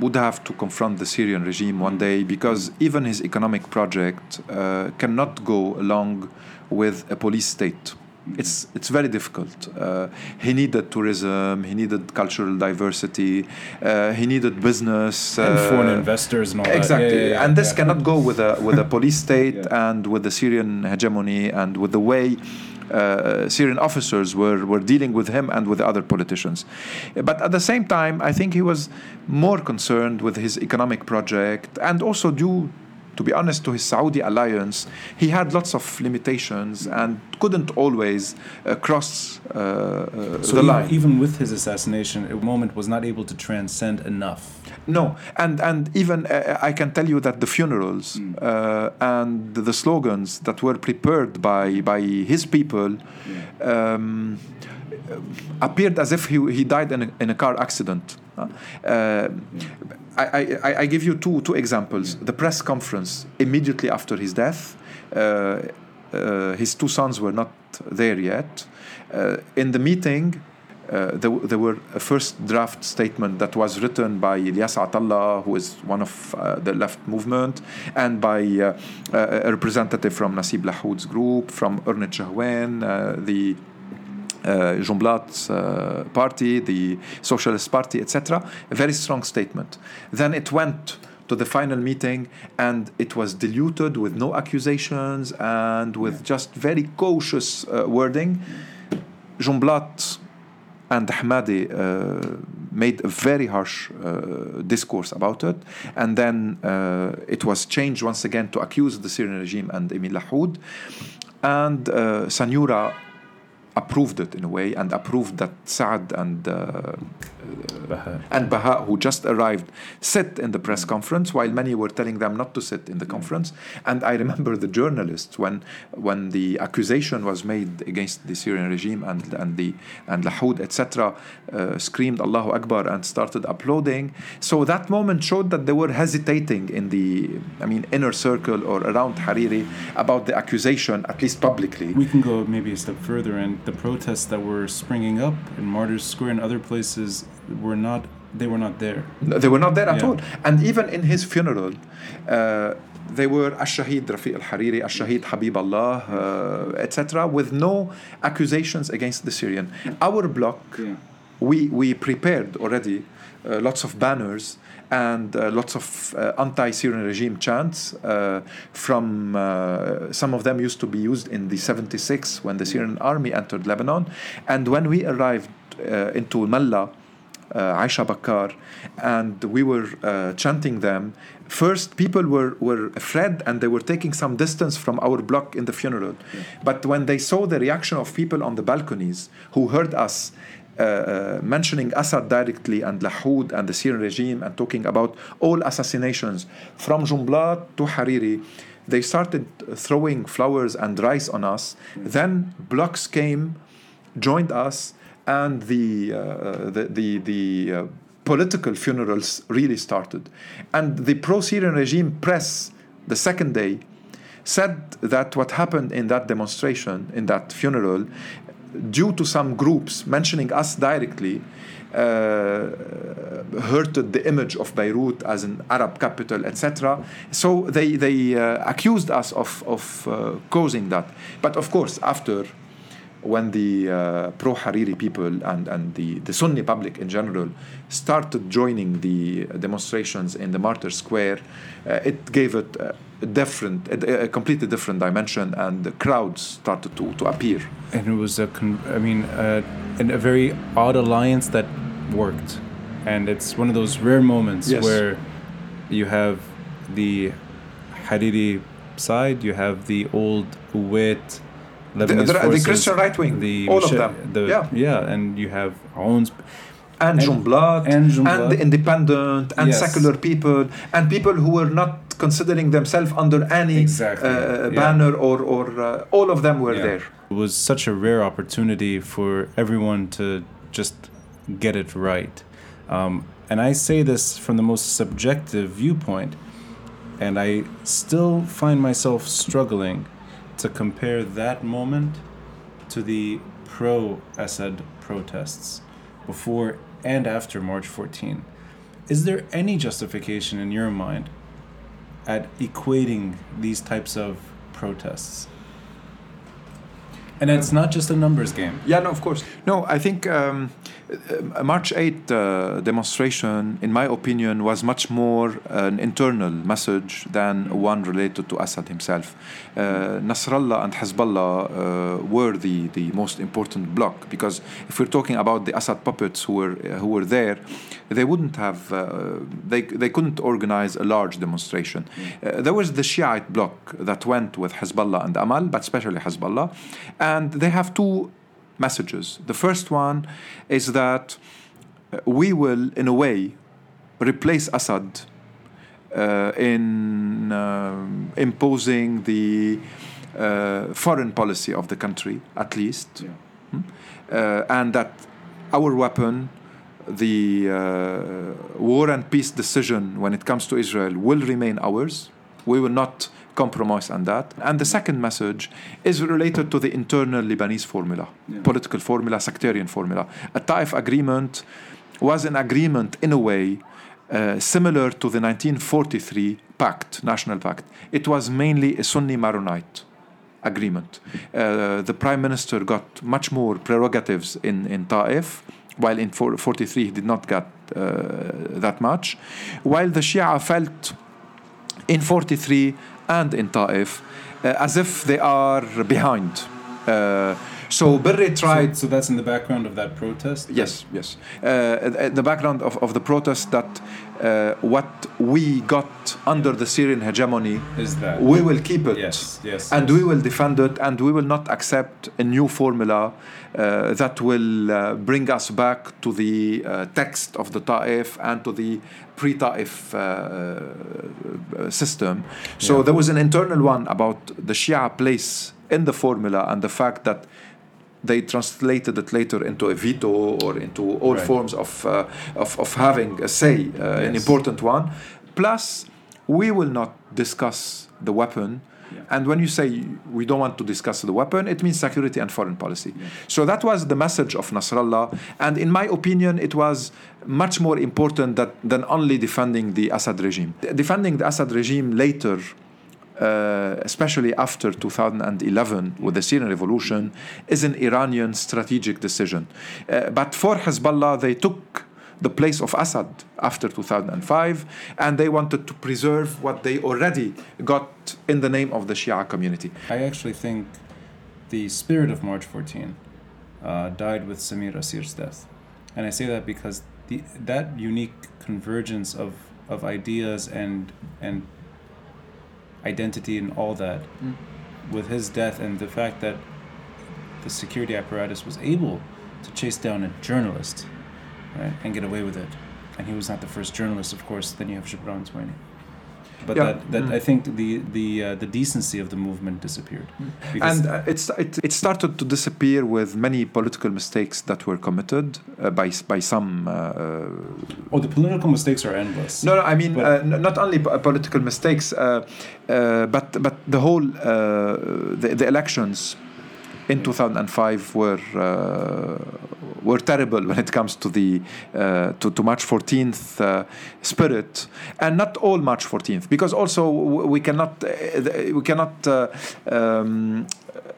would have to confront the Syrian regime one day, because even his economic project uh, cannot go along with a police state. It's it's very difficult. Uh, he needed tourism. He needed cultural diversity. Uh, he needed business uh, and foreign investors and all that. Exactly, yeah, yeah, yeah, and this yeah. cannot go with a with a police state yeah. and with the Syrian hegemony and with the way uh, Syrian officers were were dealing with him and with other politicians. But at the same time, I think he was more concerned with his economic project, and also due, to be honest, to his Saudi alliance. He had lots of limitations and couldn't always uh, cross uh, uh, so the even, line. Even with his assassination, a moment was not able to transcend enough. No, and and even uh, I can tell you that the funerals mm. uh, and the slogans that were prepared by by his people yeah. um, appeared as if he he died in a, in a car accident. Uh, yeah. I, I, I give you two two examples. The press conference immediately after his death. Uh, uh, his two sons were not there yet. Uh, in the meeting, uh, there, there were a first draft statement that was written by Elias Atallah, who is one of uh, the left movement, and by uh, uh, a representative from Nasib Lahoud's group, from Qurnat Shehwan, uh, the Uh, Jumblatt uh, party, the Socialist Party, et cetera. A very strong statement. Then it went to the final meeting, and it was diluted with no accusations and with just very cautious uh, wording. Jumblatt and Ahmadi uh, made a very harsh uh, discourse about it, and then uh, it was changed once again to accuse the Syrian regime and Emile Lahoud, and uh, Sanura approved it in a way, and approved that Saad and uh, Baha. and Baha, who just arrived, sit in the press conference while many were telling them not to sit in the conference. And I remember the journalists when when the accusation was made against the Syrian regime and and the and Lahoud, et cetera, uh, screamed Allahu Akbar and started applauding. So that moment showed that they were hesitating in the, I mean, inner circle or around Hariri about the accusation, at least publicly. We can go maybe a step further, and the protests that were springing up in Martyrs Square and other places were not, they were not there. No, they were not there at yeah. all. And even in his funeral, uh, they were Al-Shaheed Rafiq Al-Hariri, Al-Shaheed Habib Allah, uh, et cetera, with no accusations against the Syrian. Our bloc, yeah. we, we prepared already uh, lots of banners and uh, lots of uh, anti-Syrian regime chants uh, from uh, some of them used to be used in the seventy-six when the Syrian army entered Lebanon. And when we arrived uh, into Malla, uh, Aisha Bakar, and we were uh, chanting them, first people were, were afraid, and they were taking some distance from our block in the funeral. Yeah. But when they saw the reaction of people on the balconies who heard us Uh, mentioning Assad directly and Lahoud and the Syrian regime and talking about all assassinations from Jumblatt to Hariri, they started throwing flowers and rice on us. Then blocks came, joined us, and the uh, the the, the uh, political funerals really started. And the pro-Syrian regime press the second day said that what happened in that demonstration, in that funeral, due to some groups mentioning us directly, uh, hurted the image of Beirut as an Arab capital, et cetera. So they they uh, accused us of of uh, causing that. But of course, after when the uh, pro-Hariri people and, and the, the Sunni public in general started joining the demonstrations in the Martyr Square, uh, it gave it a, a different, a, a completely different dimension, and the crowds started to, to appear. And it was, a con- I mean, uh, a very odd alliance that worked. And it's one of those rare moments yes. where you have the Hariri side, you have the old Uwait, Lebanese the, the, forces, the Christian right wing, the all Mish- of them, the, yeah, yeah, and you have Aoun and Jumblatt and, and, and the independent and yes. secular people and people who were not considering themselves under any exactly. uh, banner yeah. or or uh, all of them were yeah. there. It was such a rare opportunity for everyone to just get it right, um, and I say this from the most subjective viewpoint, and I still find myself struggling to compare that moment to the pro-Assad protests before and after March fourteenth. Is there any justification in your mind at equating these types of protests? And it's not just a numbers game. Yeah, no, of course. No, I think um, March eighth uh, demonstration, in my opinion, was much more an internal message than one related to Assad himself. Uh, Nasrallah and Hezbollah uh, were the, the most important bloc, because if we're talking about the Assad puppets who were uh, who were there, they wouldn't have, uh, they they couldn't organize a large demonstration. Uh, there was the Shiite bloc that went with Hezbollah and Amal, but especially Hezbollah. And they have two messages. The first one is that we will, in a way, replace Assad uh, in uh, imposing the uh, foreign policy of the country, at least. Yeah. Uh, and that our weapon, the uh, war and peace decision when it comes to Israel, will remain ours. We will not compromise on that. And the second message is related to the internal Lebanese formula, yeah. political formula, sectarian formula. A Taif agreement was an agreement, in a way, uh, similar to the nineteen forty-three pact, national pact. It was mainly a Sunni Maronite agreement. Uh, the prime minister got much more prerogatives in, in Taif, while in forty-three he did not get uh, that much, while the Shia felt in forty-three and in Taif, uh, as if they are behind. Uh, so Berri tried... So, so that's in the background of that protest? Yes, yes. Uh, the background of, of the protest that uh, what we got under the Syrian hegemony, is that we will keep it. Yes, yes. And yes. we will defend it, and we will not accept a new formula uh, that will uh, bring us back to the uh, text of the Taif and to the pre-Taif uh, uh, system. So yeah. there was an internal one about the Shia place in the formula, and the fact that they translated it later into a veto or into all right. forms of, uh, of of having a say, uh, yes. an important one. Plus, we will not discuss the weapon. Yeah. And when you say we don't want to discuss the weapon, it means security and foreign policy. Yeah. So that was the message of Nasrallah. And in my opinion, it was much more important that, than only defending the Assad regime. Defending the Assad regime later, uh, especially after two thousand eleven with the Syrian revolution, is an Iranian strategic decision. Uh, but for Hezbollah, they took the place of Assad after two thousand five, and they wanted to preserve what they already got in the name of the Shia community. I actually think the spirit of March fourteenth uh, died with Samir Kassir's death. And I say that because the, that unique convergence of, of ideas and, and identity and all that, mm. with his death and the fact that the security apparatus was able to chase down a journalist, right, and get away with it. And he was not the first journalist, of course. Then you have Gibran Twaini. But yeah. that, that mm. I think the the uh, the decency of the movement disappeared. And uh, it's, it it started to disappear with many political mistakes that were committed uh, by by some. Uh, oh, the political mistakes are endless. No, no I mean but, uh, not only political mistakes, uh, uh, but but the whole uh, the, the elections in two thousand five were uh, were terrible when it comes to the uh, to, to March fourteenth uh, spirit, and not all March fourteenth, because also we cannot we cannot uh, um,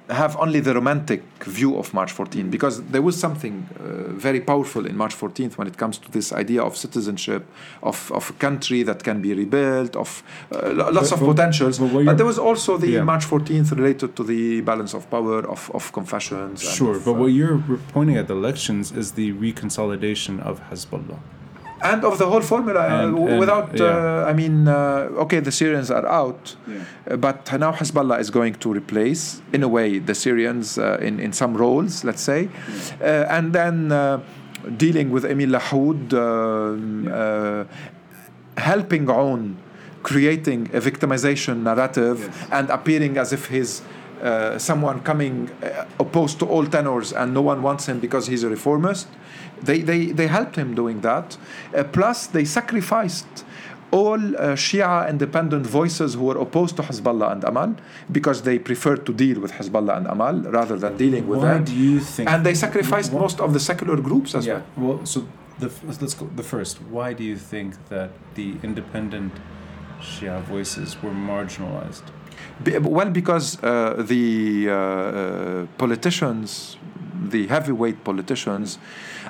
have only the romantic view of March fourteenth, because there was something uh, very powerful in March fourteenth when it comes to this idea of citizenship, of, of a country that can be rebuilt, of uh, lots but, of potentials. But, but, but there was also the yeah. March fourteenth related to the balance of power, of, of confessions. Sure, and of, but what uh, you're pointing at the elections is the reconsolidation of Hezbollah. And of the whole formula, and, and, without, yeah. uh, I mean, uh, okay, the Syrians are out, yeah. uh, but now Hezbollah is going to replace, in a way, the Syrians uh, in, in some roles, let's say. Yeah. Uh, and then uh, dealing with Emile Lahoud, uh, uh, helping on creating a victimization narrative yes. and appearing as if he's uh, someone coming uh, opposed to all tenors and no one wants him because he's a reformist. They, they they helped him doing that. Uh, plus, they sacrificed all uh, Shia independent voices who were opposed to Hezbollah and Amal because they preferred to deal with Hezbollah and Amal rather than dealing with Why them. Why do you think? And they sacrificed what? most of the secular groups as yeah. well. Well, so the, let's go the first. Why do you think that the independent Shia voices were marginalized? Be, well, because uh, the uh, uh, politicians, the heavyweight politicians,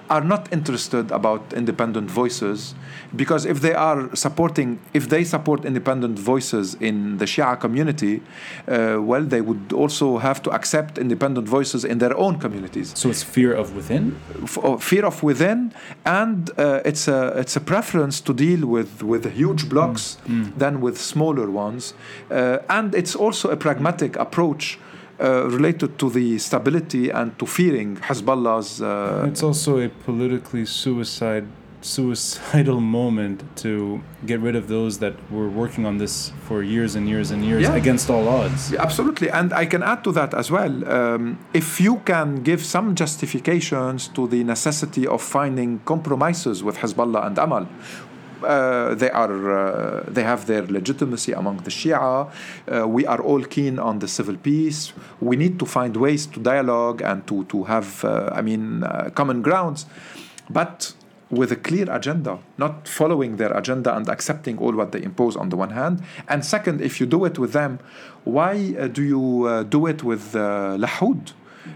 are not interested about independent voices, because if they are supporting, if they support independent voices in the Shia community, uh, well, they would also have to accept independent voices in their own communities. So it's fear of within? F- fear of within, and uh, it's a it's a preference to deal with, with huge blocks mm. than with smaller ones, uh, and it's also a pragmatic approach. Uh, related to the stability and to fearing Hezbollah's... Uh, it's also a politically suicide, suicidal moment to get rid of those that were working on this for years and years and years yeah. against all odds. Yeah, absolutely. And I can add to that as well. Um, if you can give some justifications to the necessity of finding compromises with Hezbollah and Amal, Uh, they are. Uh, they have their legitimacy among the Shia. Uh, we are all keen on the civil peace. We need to find ways to dialogue and to to have, uh, I mean, uh, common grounds, but with a clear agenda, not following their agenda and accepting all what they impose on the one hand. And second, if you do it with them, why uh, do you uh, do it with uh, Lahoud?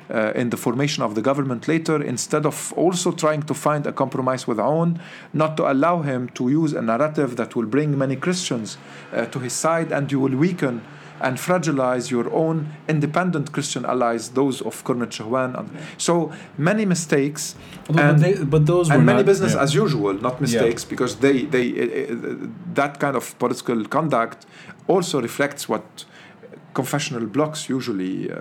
Uh, in the formation of the government later, instead of also trying to find a compromise with Aoun, not to allow him to use a narrative that will bring many Christians uh, to his side, and you will weaken and fragilize your own independent Christian allies, those of Qurnat Shehwan. And so many mistakes, Although, and, but they, but those and were many not, business yeah. as usual, not mistakes, yeah. because they, they uh, uh, that kind of political conduct also reflects what confessional blocks usually uh,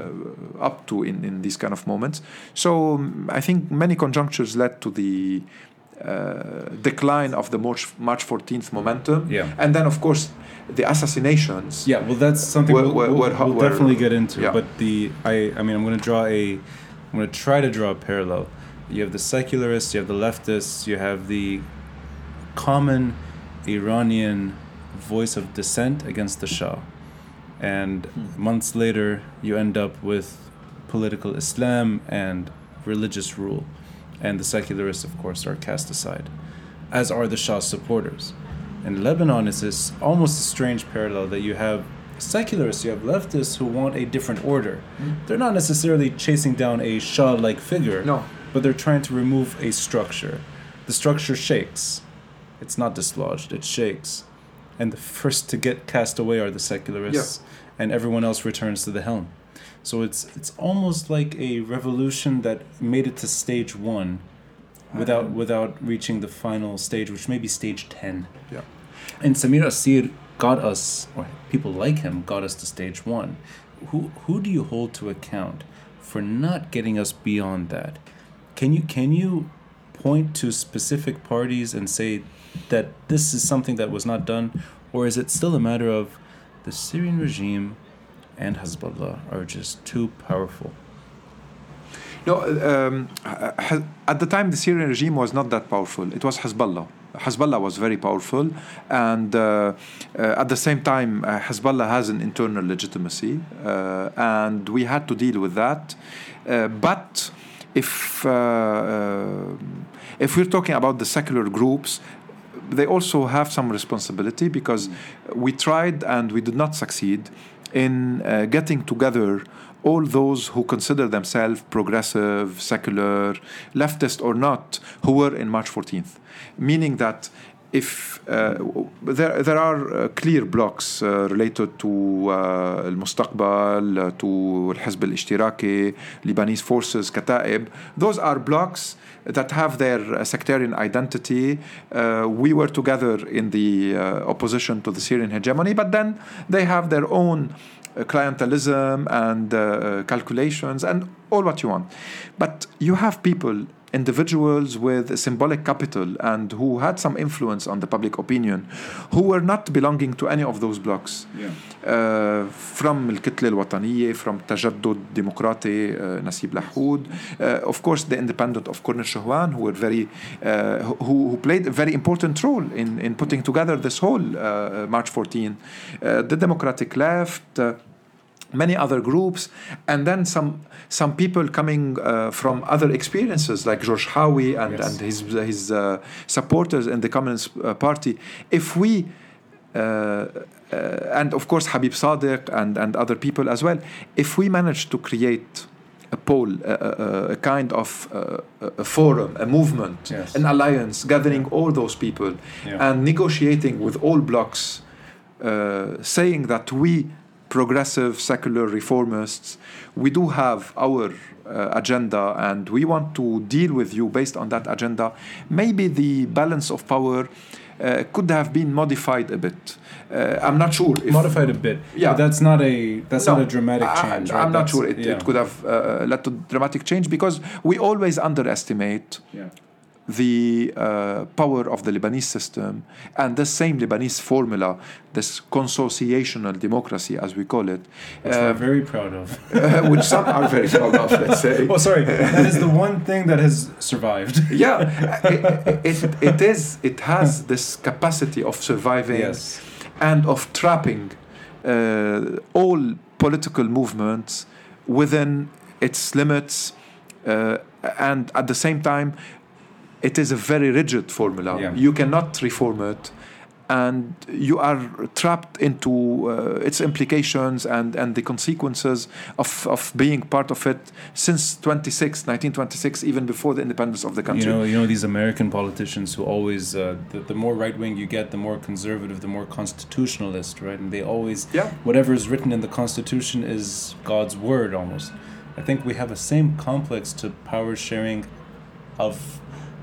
up to in, in these kind of moments. So um, I think many conjunctures led to the uh, decline of the March, March fourteenth momentum. Yeah. And then, of course, the assassinations. Yeah, well, that's something were, we'll, we'll, we'll, we'll, we'll definitely get into. Yeah. But the I, I mean, I'm going to draw a, I'm going to try to draw a parallel. You have the secularists, you have the leftists, you have the common Iranian voice of dissent against the Shah. And months later, you end up with political Islam and religious rule. And the secularists, of course, are cast aside, as are the Shah's supporters. In Lebanon, it's this almost a strange parallel that you have secularists, you have leftists who want a different order. Mm. They're not necessarily chasing down a Shah-like figure, no. but they're trying to remove a structure. The structure shakes. It's not dislodged, it shakes. And the first to get cast away are the secularists, yeah. and everyone else returns to the helm. So it's it's almost like a revolution that made it to stage one, without um, without reaching the final stage, which may be stage ten. Yeah. And Samir Kassir got us, or people like him, got us to stage one. Who who do you hold to account for not getting us beyond that? Can you can you point to specific parties and say that this is something that was not done, or is it still a matter of the Syrian regime and Hezbollah are just too powerful? No, um, at the time the Syrian regime was not that powerful. It was Hezbollah. Hezbollah was very powerful, and uh, uh, at the same time uh, Hezbollah has an internal legitimacy, uh, and we had to deal with that. Uh, but if uh, uh, if we're talking about the secular groups, they also have some responsibility, because we tried and we did not succeed in uh, getting together all those who consider themselves progressive, secular, leftist or not, who were in March fourteenth, meaning that if uh, there there are uh, clear blocks uh, related to uh, Al-Mustaqbal, uh, to Al-Hizb Al-Ishtiraki, Lebanese Forces, Kataeb, those are blocks that have their sectarian identity. Uh, we were together in the uh, opposition to the Syrian hegemony, but then they have their own uh, clientelism and uh, calculations and all what you want. But you have people, individuals with symbolic capital and who had some influence on the public opinion, who were not belonging to any of those blocks. Yeah. Uh, from الكتلة الوطنية, from تجدد ديمقراطي, uh, Nasib Lahoud, uh, of course the independent of Qurnat Shehwan, who were very, uh, who, who played a very important role in, in putting together this whole uh, March fourteenth, uh, the Democratic Left, uh, many other groups, and then some some people coming uh, from other experiences like George Hawi and, yes. and his his uh, supporters in the Communist Party. If we uh, uh, and of course Habib Sadiq and, and other people as well, if we manage to create a poll, a, a, a kind of a, a forum, a movement, yes. an alliance, gathering all those people yeah. and negotiating with all blocks, uh, saying that we progressive, secular reformists, we do have our uh, agenda and we want to deal with you based on that agenda. Maybe the balance of power uh, could have been modified a bit. Uh, I'm not sure. If modified a bit. Yeah, but that's not a that's no, not a dramatic change. I, right? I'm not that's, sure it, yeah. it could have uh, led to dramatic change, because we always underestimate yeah. the uh, power of the Lebanese system and the same Lebanese formula, this consociational democracy, as we call it. Which uh, we're very proud of. uh, which some are very proud of, let's say. Well, sorry, that is the one thing that has survived. yeah, it, it, it is. It has this capacity of surviving yes. and of trapping uh, all political movements within its limits, uh, and at the same time, it is a very rigid formula. Yeah. You cannot reform it, and you are trapped into uh, its implications and, and the consequences of, of being part of it since nineteen twenty-six, even before the independence of the country. You know, you know these American politicians who always, uh, the, the more right-wing you get, the more conservative, the more constitutionalist, right? And they always, yeah. whatever is written in the Constitution is God's word almost. I think we have the same complex to power sharing of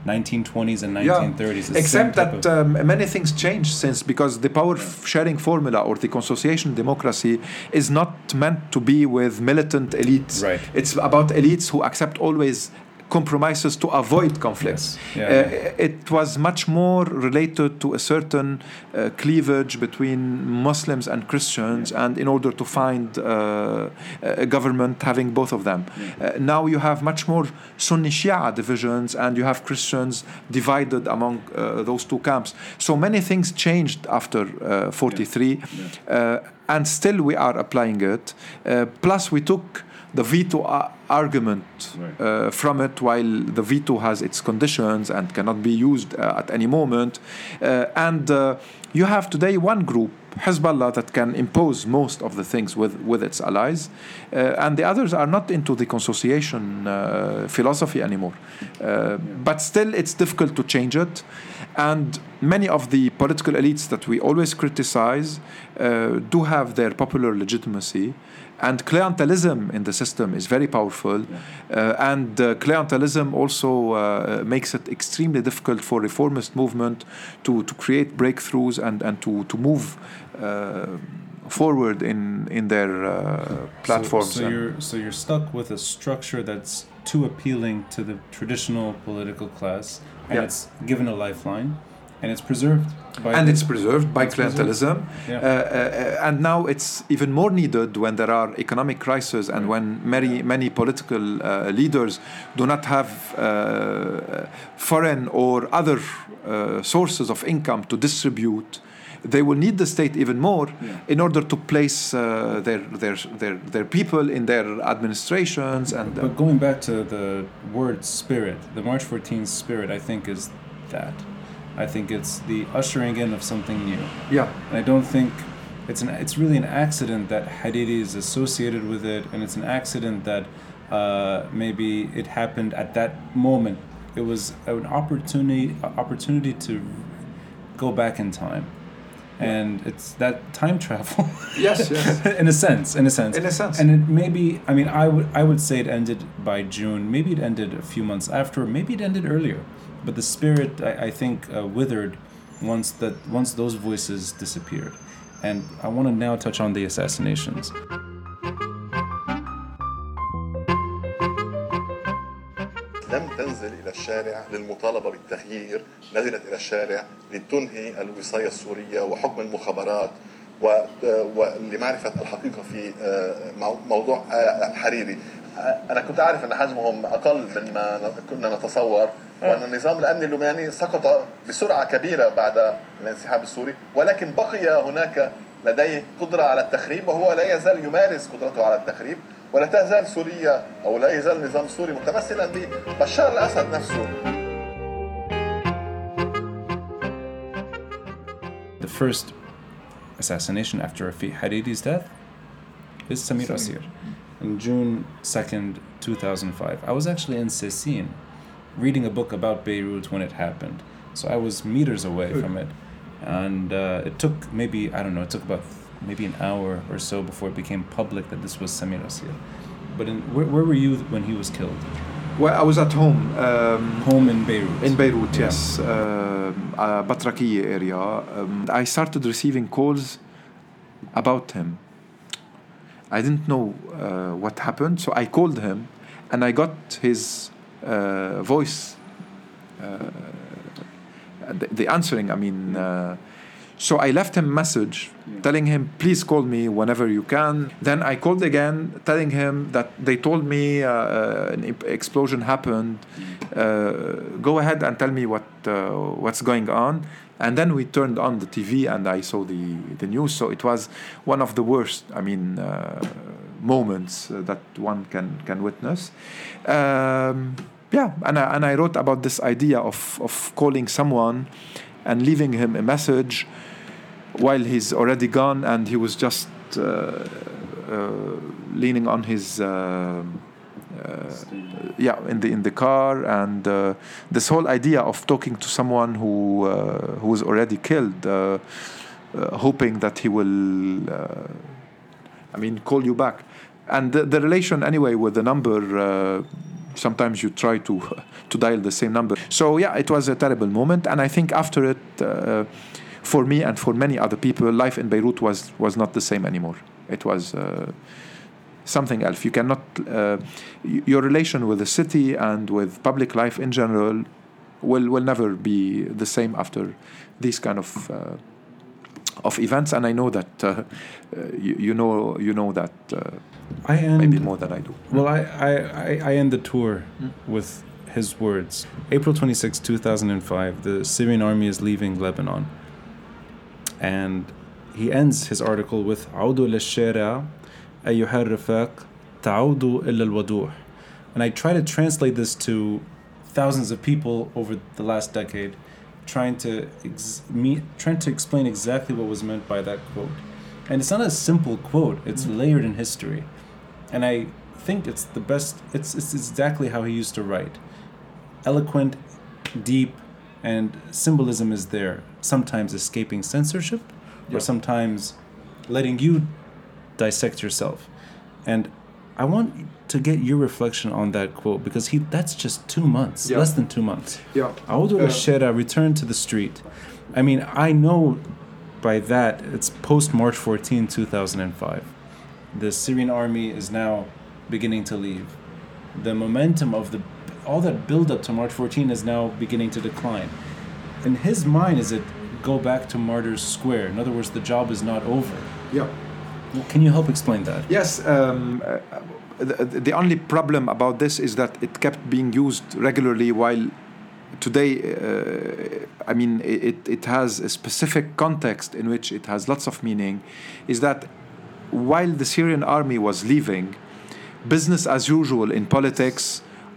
nineteen twenties and nineteen thirties. Yeah. Except that um, many things changed since, because the power f- sharing formula or the consociation democracy is not meant to be with militant elites. Right. It's about elites who accept always compromises to avoid conflicts. Yes. Yeah, uh, yeah. It was much more related to a certain uh, cleavage between Muslims and Christians, yeah. and in order to find uh, a government having both of them. Yeah. Uh, now you have much more Sunni Shia divisions, and you have Christians divided among uh, those two camps. So many things changed after uh, forty-three, yeah. Yeah. Uh, and still we are applying it. Uh, plus we took the veto ar- argument right. uh, from it, while the veto has its conditions and cannot be used uh, at any moment. Uh, and uh, you have today one group, Hezbollah, that can impose most of the things with, with its allies, uh, and the others are not into the consociation uh, philosophy anymore. Uh, yeah. But still, it's difficult to change it. And many of the political elites that we always criticize uh, do have their popular legitimacy. And clientelism in the system is very powerful. Yeah. Uh, and uh, clientelism also uh, makes it extremely difficult for reformist movement to, to create breakthroughs and, and to, to move uh, forward in, in their uh, platforms. So, so, you're, so you're stuck with a structure that's too appealing to the traditional political class, and yeah. it's given a lifeline. And it's preserved. By and it's preserved by clientelism. Yeah. Uh, uh, and now it's even more needed when there are economic crises and right. when many, yeah. many political uh, leaders do not have uh, foreign or other uh, sources of income to distribute. They will need the state even more yeah. in order to place uh, their, their their their people in their administrations. And uh, But going back to the word spirit, the March fourteenth spirit, I think, is that. I think it's the ushering in of something new. Yeah. And I don't think it's an it's really an accident that Hariri is associated with it, and it's an accident that uh, maybe it happened at that moment. It was an opportunity opportunity to go back in time. And it's that time travel. Yes, yes. in a sense, in a sense. In a sense. And it maybe, I mean, I would I would say it ended by June. Maybe it ended a few months after. Maybe it ended earlier. But the spirit, I, I think, uh, withered once that once those voices disappeared. And I want to now touch on the assassinations. لم تنزل إلى الشارع للمطالبة بالتغيير، نزلت إلى الشارع لتنهي الوصاية السورية وحكم المخابرات ولمعرفة الحقيقة في موضوع الحريري. أنا كنت أعرف أن حجمهم أقل مما كنا نتصور، وأن النظام الأمني اللبناني سقط بسرعة كبيرة بعد الانسحاب السوري، ولكن بقي هناك لديه قدرة على التخريب، وهو لا يزال يمارس قدرته على التخريب. ولا تزال سوريا أو لا يزال النظام السوري متمثلا ببشار الأسد نفسه. The first assassination after Rafik Hariri's death is Samir Kassir, on June second, two thousand five. I was actually in Sessin, reading a book about Beirut when it happened, so I was meters away from it, and uh, it took maybe I don't know. It took about. maybe an hour or so before it became public that this was Samir Kassir. But in, where, where were you when he was killed? Well, I was at home. Um, home in Beirut. In Beirut, yeah. yes. Uh, uh, Batrakiye area. Um, I started receiving calls about him. I didn't know uh, what happened, so I called him, and I got his uh, voice, uh, the, the answering, I mean... Uh, So I left him a message telling him, please call me whenever you can. Then I called again, telling him that they told me uh, an explosion happened. Uh, go ahead and tell me what uh, what's going on. And then we turned on the T V and I saw the, the news. So it was one of the worst, I mean, uh, moments that one can, can witness. Um, yeah, and I, and I wrote about this idea of, of calling someone and leaving him a message while he's already gone, and he was just uh, uh, leaning on his uh, uh, yeah in the in the car, and uh, this whole idea of talking to someone who uh, who was already killed, uh, uh, hoping that he will, uh, I mean, call you back, and the, the relation anyway with the number. Uh, Sometimes you try to to dial the same number. So yeah, it was a terrible moment, and I think after it, uh, for me and for many other people, life in Beirut was was not the same anymore. It was uh, something else. You cannot uh, your relation with the city and with public life in general will will never be the same after these kind of uh, of events. And I know that uh, you, you know you know that. Uh, I end, Maybe more than I do. Well, I, I, I end the tour mm. with his words. April twenty-sixth, two thousand five, the Syrian army is leaving Lebanon. And he ends his article with, عودوا للشارع أيها الرفاق تعودوا إلى الوضوح. And I try to translate this to thousands of people over the last decade, trying to ex- me, trying to explain exactly what was meant by that quote. And it's not a simple quote. It's mm. layered in history. And I think it's the best, it's, it's exactly how he used to write. Eloquent, deep, and symbolism is there, sometimes escaping censorship, yeah. or sometimes letting you dissect yourself. And I want to get your reflection on that quote, because he that's just two months, yeah. less than two months. Yeah. Aoudou al-Shara, return to the street. I mean, I know... By that, it's post-March fourteenth, two thousand five. The Syrian army is now beginning to leave. The momentum of the all that build-up to March fourteenth is now beginning to decline. In his mind, is it go back to Martyrs Square? In other words, the job is not over. Yeah. Can you help explain that? Yes. Um, the, the only problem about this is that it kept being used regularly while... Today, uh, I mean, it, it has a specific context in which it has lots of meaning, is that while the Syrian army was leaving, business as usual in politics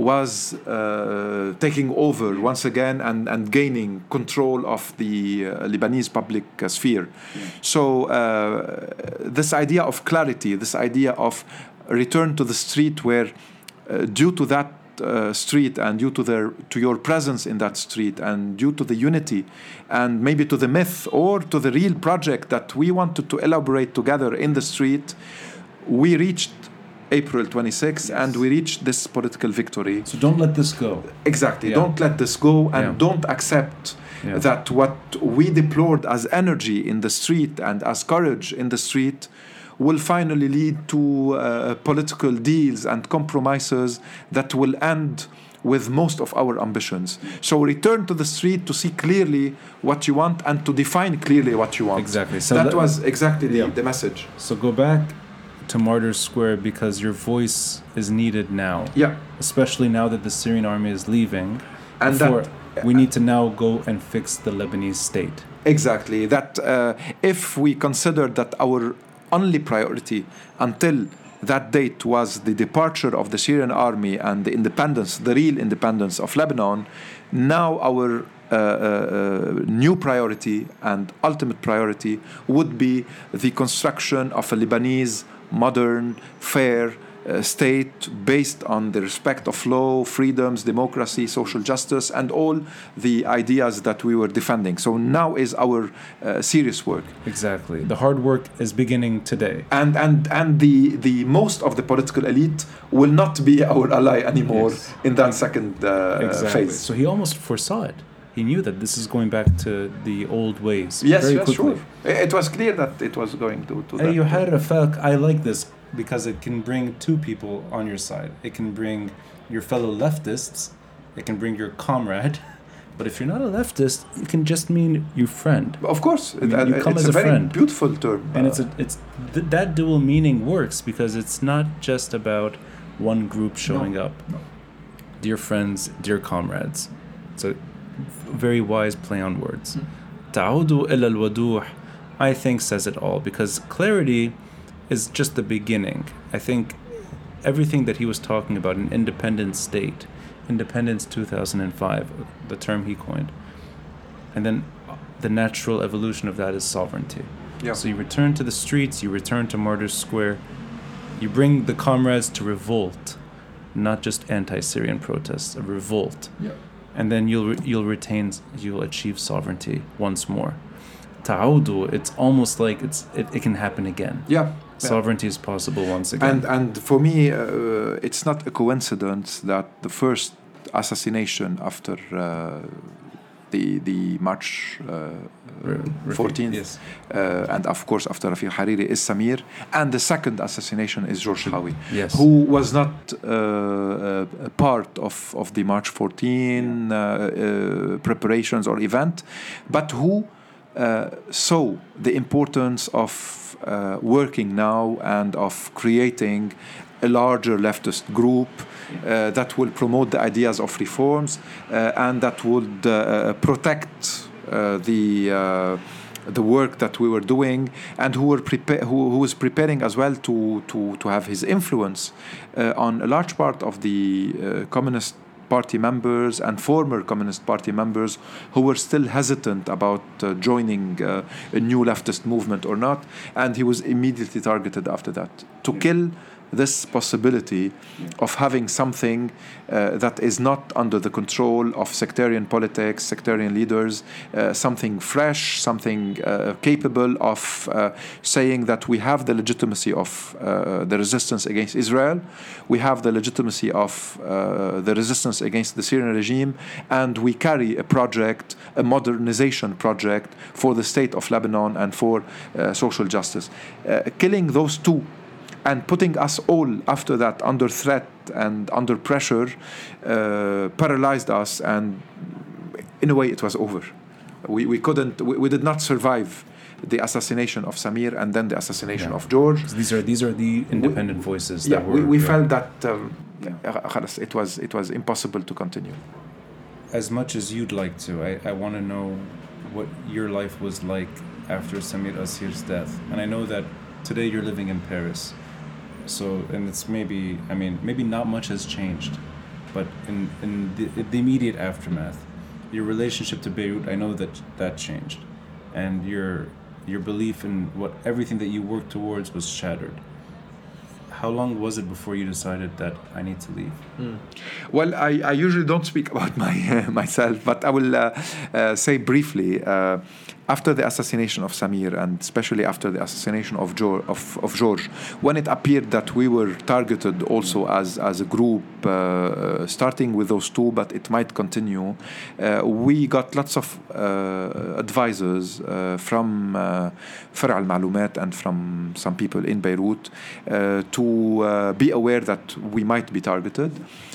was uh, taking over once again and, and gaining control of the uh, Lebanese public uh, sphere. Yeah. So uh, this idea of clarity, this idea of return to the street where uh, due to that Uh, street and due to their to your presence in that street and due to the unity and maybe to the myth or to the real project that we wanted to elaborate together in the street, we reached April twenty-sixth, yes. And we reached this political victory. So don't let this go. Exactly. Yeah. Don't let this go and yeah. don't accept yeah. that what we deplored as energy in the street and as courage in the street will finally lead to uh, political deals and compromises that will end with most of our ambitions. So return to the street to see clearly what you want and to define clearly what you want. Exactly. So that, that was exactly the, yeah. the message. So go back to Martyrs Square because your voice is needed now. Yeah. Especially now that the Syrian army is leaving. And Before, that, we need to now go and fix the Lebanese state. Exactly. That uh, if we consider that our only priority until that date was the departure of the Syrian army and the independence, the real independence of Lebanon, now our uh, uh, new priority and ultimate priority would be the construction of a Lebanese, modern, fair uh, state based on the respect of law, freedoms, democracy, social justice, and all the ideas that we were defending. So now is our uh, serious work. Exactly. The hard work is beginning today. And and and the, the most of the political elite will not be our ally anymore yes. in that second uh, exactly. phase. So he almost foresaw it. He knew that this is going back to the old ways. Yes, very yes, quickly. Sure. It was clear that it was going to, to that. You had Rafik, I like this because it can bring two people on your side. It can bring your fellow leftists, it can bring your comrade, but if you're not a leftist, it can just mean your friend. Of course, I mean, it, you come it's as a, a very friend. Beautiful term. And uh, it's a, it's th- that dual meaning works because it's not just about one group showing no, up. No. Dear friends, dear comrades. So. Very wise play on words. Ta'udu ila al-waduh, I think, says it all because clarity is just the beginning. I think everything that he was talking about, an independent state, Independence two thousand five, the term he coined, and then the natural evolution of that is sovereignty. Yeah. So you return to the streets, you return to Martyrs Square, you bring the comrades to revolt, not just anti-Syrian protests, a revolt. Yeah. And then you'll re- you'll retain you'll achieve sovereignty once more. Ta'awdu, it's almost like it's it, it can happen again. Yeah, sovereignty yeah. is possible once again. And and for me, uh, it's not a coincidence that the first assassination after uh, the the March fourteenth, uh, yes. uh, and of course after Rafik Hariri is Samir, and the second assassination is George Hawi, yes. who was not uh, a part of, of the March fourteenth uh, uh, preparations or event, but who uh, saw the importance of uh, working now and of creating a larger leftist group uh, that will promote the ideas of reforms uh, and that would uh, protect uh, the uh, the work that we were doing, and who were prepa- who, who was preparing as well to to to have his influence uh, on a large part of the uh, Communist Party members and former Communist Party members who were still hesitant about uh, joining uh, a new leftist movement or not, and he was immediately targeted after that to kill this possibility of having something uh, that is not under the control of sectarian politics, sectarian leaders, uh, something fresh, something uh, capable of uh, saying that we have the legitimacy of uh, the resistance against Israel, we have the legitimacy of uh, the resistance against the Syrian regime, and we carry a project, a modernization project for the state of Lebanon and for uh, social justice. Uh, killing those two and putting us all after that under threat and under pressure uh, paralyzed us, and in a way it was over. We we couldn't we, we did not survive the assassination of Samir and then the assassination yeah. of George. So these are these are the independent we, voices that yeah, were we, we yeah. felt that um, yeah. it was it was impossible to continue. As much as you'd like to, I, I want to know what your life was like after Samir Assir's death. And I know that today you're living in Paris. So, and it's maybe, I mean, maybe not much has changed. but in, in the, the immediate aftermath, your relationship to Beirut, I know that that changed, and your your belief in what everything that you worked towards was shattered. How long was it before you decided that I need to leave? Mm. Well, I, I usually don't speak about my uh, myself, but I will uh, uh, say briefly. Uh, after the assassination of Samir, and especially after the assassination of, George, of, of George, when it appeared that we were targeted also as, as a group, uh, starting with those two, but it might continue, uh, we got lots of uh, advisors uh, from uh, Far'a al-Ma'lumat and from some people in Beirut uh, to uh, be aware that we might be targeted.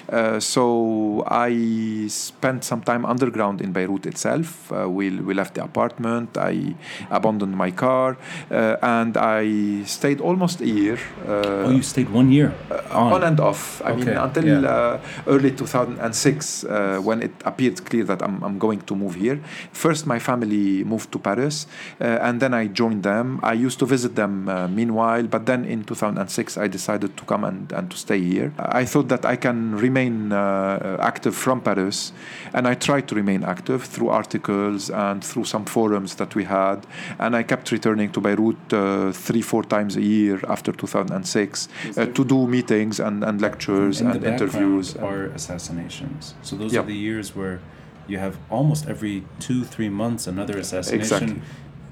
Uh, so I spent some time underground in Beirut itself. Uh, we, we left the apartment, I abandoned my car, uh, and I stayed almost a year. Uh, oh, you stayed one year? Uh, on. on and off. I okay. mean, until yeah. uh, early two thousand six, uh, when it appeared clear that I'm, I'm going to move here. First, my family moved to Paris, uh, and then I joined them. I used to visit them uh, meanwhile, but then in two thousand six, I decided to come and, and to stay here. I thought that I can remain Remain uh, active from Paris, and I tried to remain active through articles and through some forums that we had, and I kept returning to Beirut uh, three, four times a year after two thousand six uh, to do meetings and, and lectures and, and the interviews. Are assassinations. So those yeah. are the years where you have almost every two, three months another assassination. Exactly.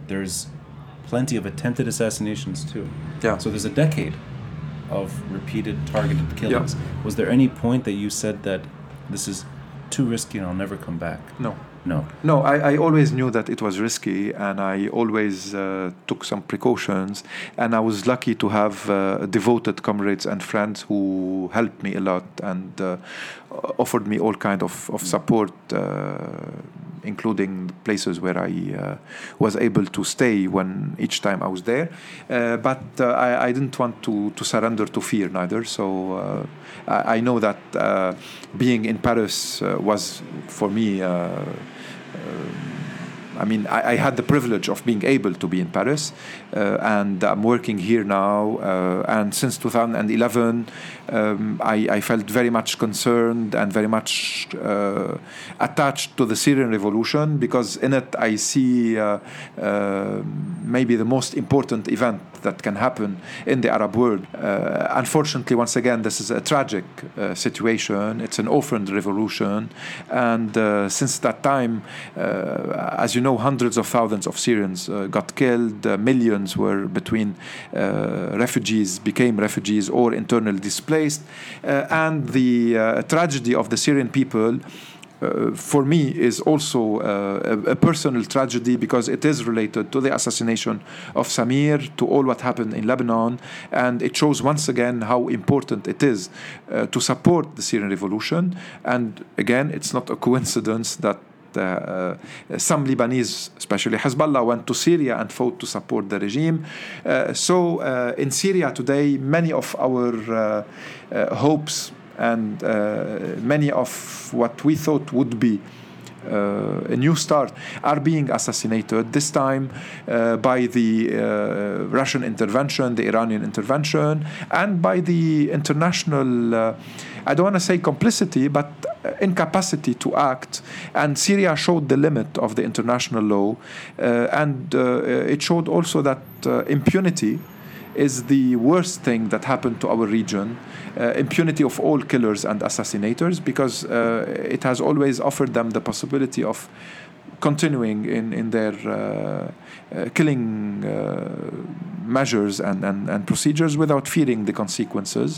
There's plenty of attempted assassinations too. Yeah. So there's a decade of repeated targeted killings. Yeah. Was there any point that you said that this is too risky and I'll never come back? No. No. No, I, I always knew that it was risky, and I always uh, took some precautions, and I was lucky to have uh, devoted comrades and friends who helped me a lot and uh, offered me all kind of, of support, uh, including places where I uh, was able to stay when each time I was there. Uh, but uh, I, I didn't want to, to surrender to fear neither, so uh, I, I know that uh, being in Paris uh, was for me... Uh, Uh, I mean, I, I had the privilege of being able to be in Paris, uh, and I'm working here now. Uh, and since two thousand eleven, um, I, I felt very much concerned and very much uh, attached to the Syrian revolution, because in it I see uh, uh, maybe the most important event that can happen in the Arab world. Uh, unfortunately, once again, this is a tragic uh, situation. It's an orphaned revolution. And uh, since that time, uh, as you know, hundreds of thousands of Syrians uh, got killed. Uh, millions were between uh, refugees, became refugees or internally displaced. Uh, and the uh, tragedy of the Syrian people Uh, for me is also uh, a, a personal tragedy, because it is related to the assassination of Samir, to all what happened in Lebanon, and it shows once again how important it is uh, to support the Syrian revolution. And again, it's not a coincidence that Uh, uh, some Lebanese, especially Hezbollah, went to Syria and fought to support the regime. Uh, so uh, in Syria today, many of our uh, uh, hopes and uh, many of what we thought would be Uh, a new start are being assassinated, this time uh, by the uh, Russian intervention, the Iranian intervention, and by the international, uh, I don't want to say complicity, but incapacity to act. And Syria showed the limit of the international law, uh, and uh, it showed also that uh, impunity is the worst thing that happened to our region. Uh, impunity of all killers and assassinators, because uh, it has always offered them the possibility of continuing in, in their uh, uh, killing uh, measures and, and, and procedures without fearing the consequences.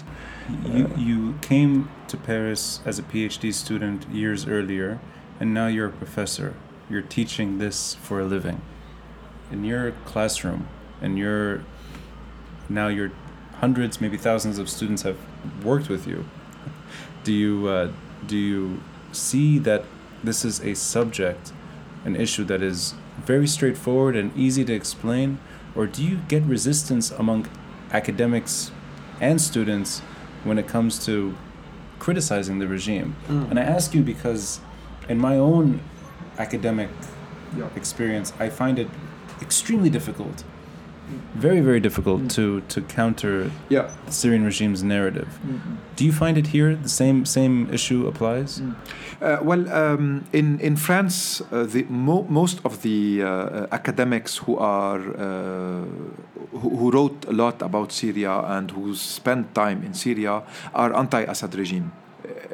You, uh, you came to Paris as a PhD student years earlier, and now you're a professor. You're teaching this for a living. In your classroom, and you're now you're hundreds, maybe thousands of students have worked with you. Do you uh, do you see that this is a subject, an issue that is very straightforward and easy to explain, or do you get resistance among academics and students when it comes to criticizing the regime? Mm. And I ask you because in my own academic yeah. experience, I find it extremely difficult very, very difficult mm. to to counter yeah. the Syrian regime's narrative. Mm-hmm. Do you find it here the same same issue applies? Mm. Uh, well, um, in in France, uh, the mo- most of the uh, academics who are uh, who, who wrote a lot about Syria and who spent time in Syria are anti-Assad regime.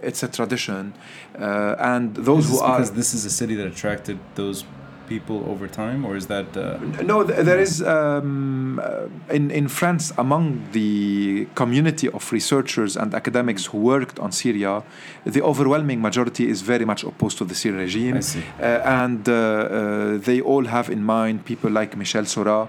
It's a tradition, uh, and those who are because this is a city that attracted those people over time, or is that uh, no? There is um, in in France among the community of researchers and academics who worked on Syria, the overwhelming majority is very much opposed to the Syrian regime, uh, and uh, uh, they all have in mind people like Michel Seurat,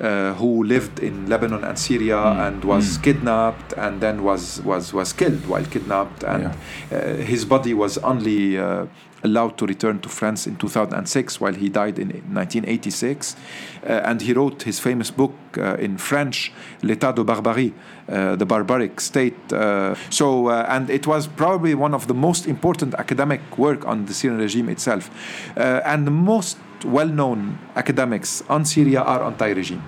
Uh, who lived in Lebanon and Syria mm. and was mm. kidnapped and then was, was, was killed while kidnapped, and yeah. uh, his body was only uh, allowed to return to France in two thousand six, while he died in nineteen eighty-six, uh, and he wrote his famous book uh, in French, L'état de barbarie, uh, the barbaric state. Uh, so uh, and it was probably one of the most important academic work on the Syrian regime itself, uh, and the most well-known academics on Syria are anti-regime.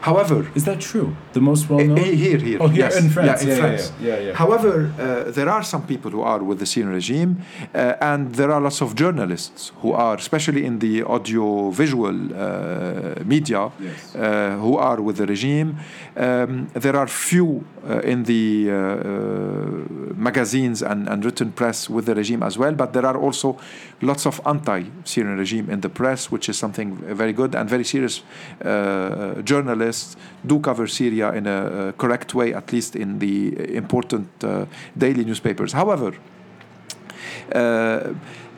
However, is that true? The most well-known here, here, oh, here yes. in France. Yeah, in yeah, France. Yeah, yeah, yeah. However, uh, there are some people who are with the Syrian regime, uh, and there are lots of journalists who are, especially in the audio-visual uh, media, yes. uh, who are with the regime. Um, there are few uh, in the uh, uh, magazines and, and written press with the regime as well, but there are also lots of anti-Syrian regime in the press, which is something very good, and very serious uh, journalists do cover Syria in a uh, correct way, at least in the important uh, daily newspapers. However, uh,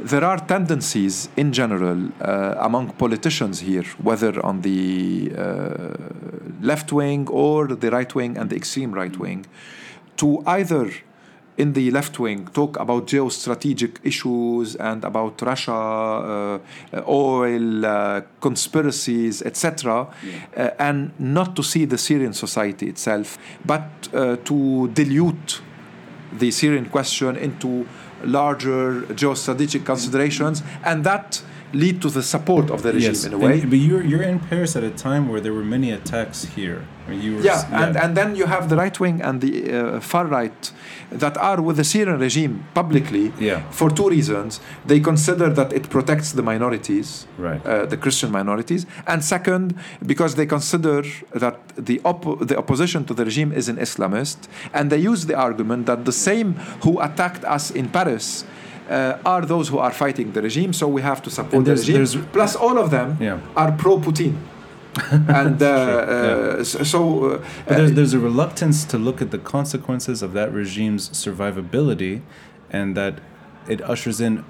there are tendencies in general uh, among politicians here, whether on the uh, left wing or the right wing and the extreme right wing, to either in the left wing talk about geostrategic issues and about Russia, uh, oil, uh, conspiracies, et cetera, yeah. uh, and not to see the Syrian society itself, but uh, to dilute the Syrian question into larger geostrategic considerations, and that lead to the support of the regime yes. in a way. And, but you're you're in Paris at a time where there were many attacks here. You were, yeah, yeah, and and then you have the right wing and the uh, far right that are with the Syrian regime publicly yeah. for two reasons. They consider that it protects the minorities, right. uh, the Christian minorities, and second, because they consider that the op- the opposition to the regime is an Islamist, and they use the argument that the same who attacked us in Paris Uh, are those who are fighting the regime, so we have to support the regime. Plus, all of them yeah. are pro-Putin. and uh, sure. yeah. uh, so uh, but there's, there's a reluctance to look at the consequences of that regime's survivability, and that it ushers in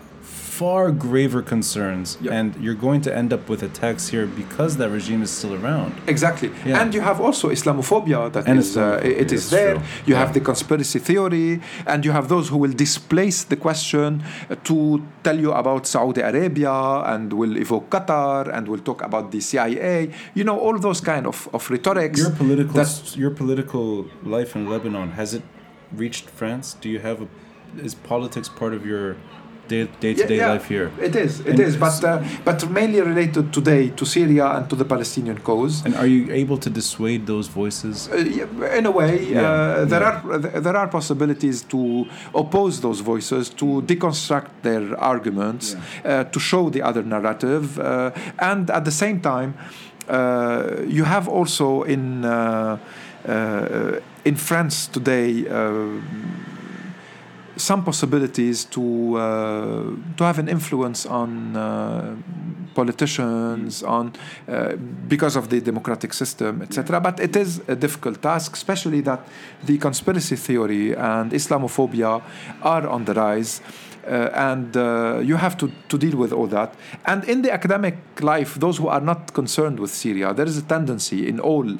far graver concerns, yep. and you're going to end up with attacks here because that regime is still around. Exactly, yeah. and you have also Islamophobia that and is Islamophobia, uh, it is there. True. You yeah. have the conspiracy theory, and you have those who will displace the question to tell you about Saudi Arabia and will evoke Qatar and will talk about the C I A. You know, all those kind of, of rhetorics. Your political your political life in Lebanon, has it reached France? Do you have a, is politics part of your Day, day-to-day yeah, yeah. life here? It is, it and is, but uh, but mainly related today to Syria and to the Palestinian cause. And are you able to dissuade those voices? Uh, in a way, yeah. uh, there yeah. are there are possibilities to oppose those voices, to deconstruct their arguments, yeah. uh, to show the other narrative, uh, and at the same time, uh, you have also in uh, uh, in France today. Uh, some possibilities to uh, to have an influence on uh, politicians on uh, because of the democratic system, et cetera. But it is a difficult task, especially that the conspiracy theory and Islamophobia are on the rise, uh, and uh, you have to, to deal with all that. And in the academic life, those who are not concerned with Syria, there is a tendency in all uh,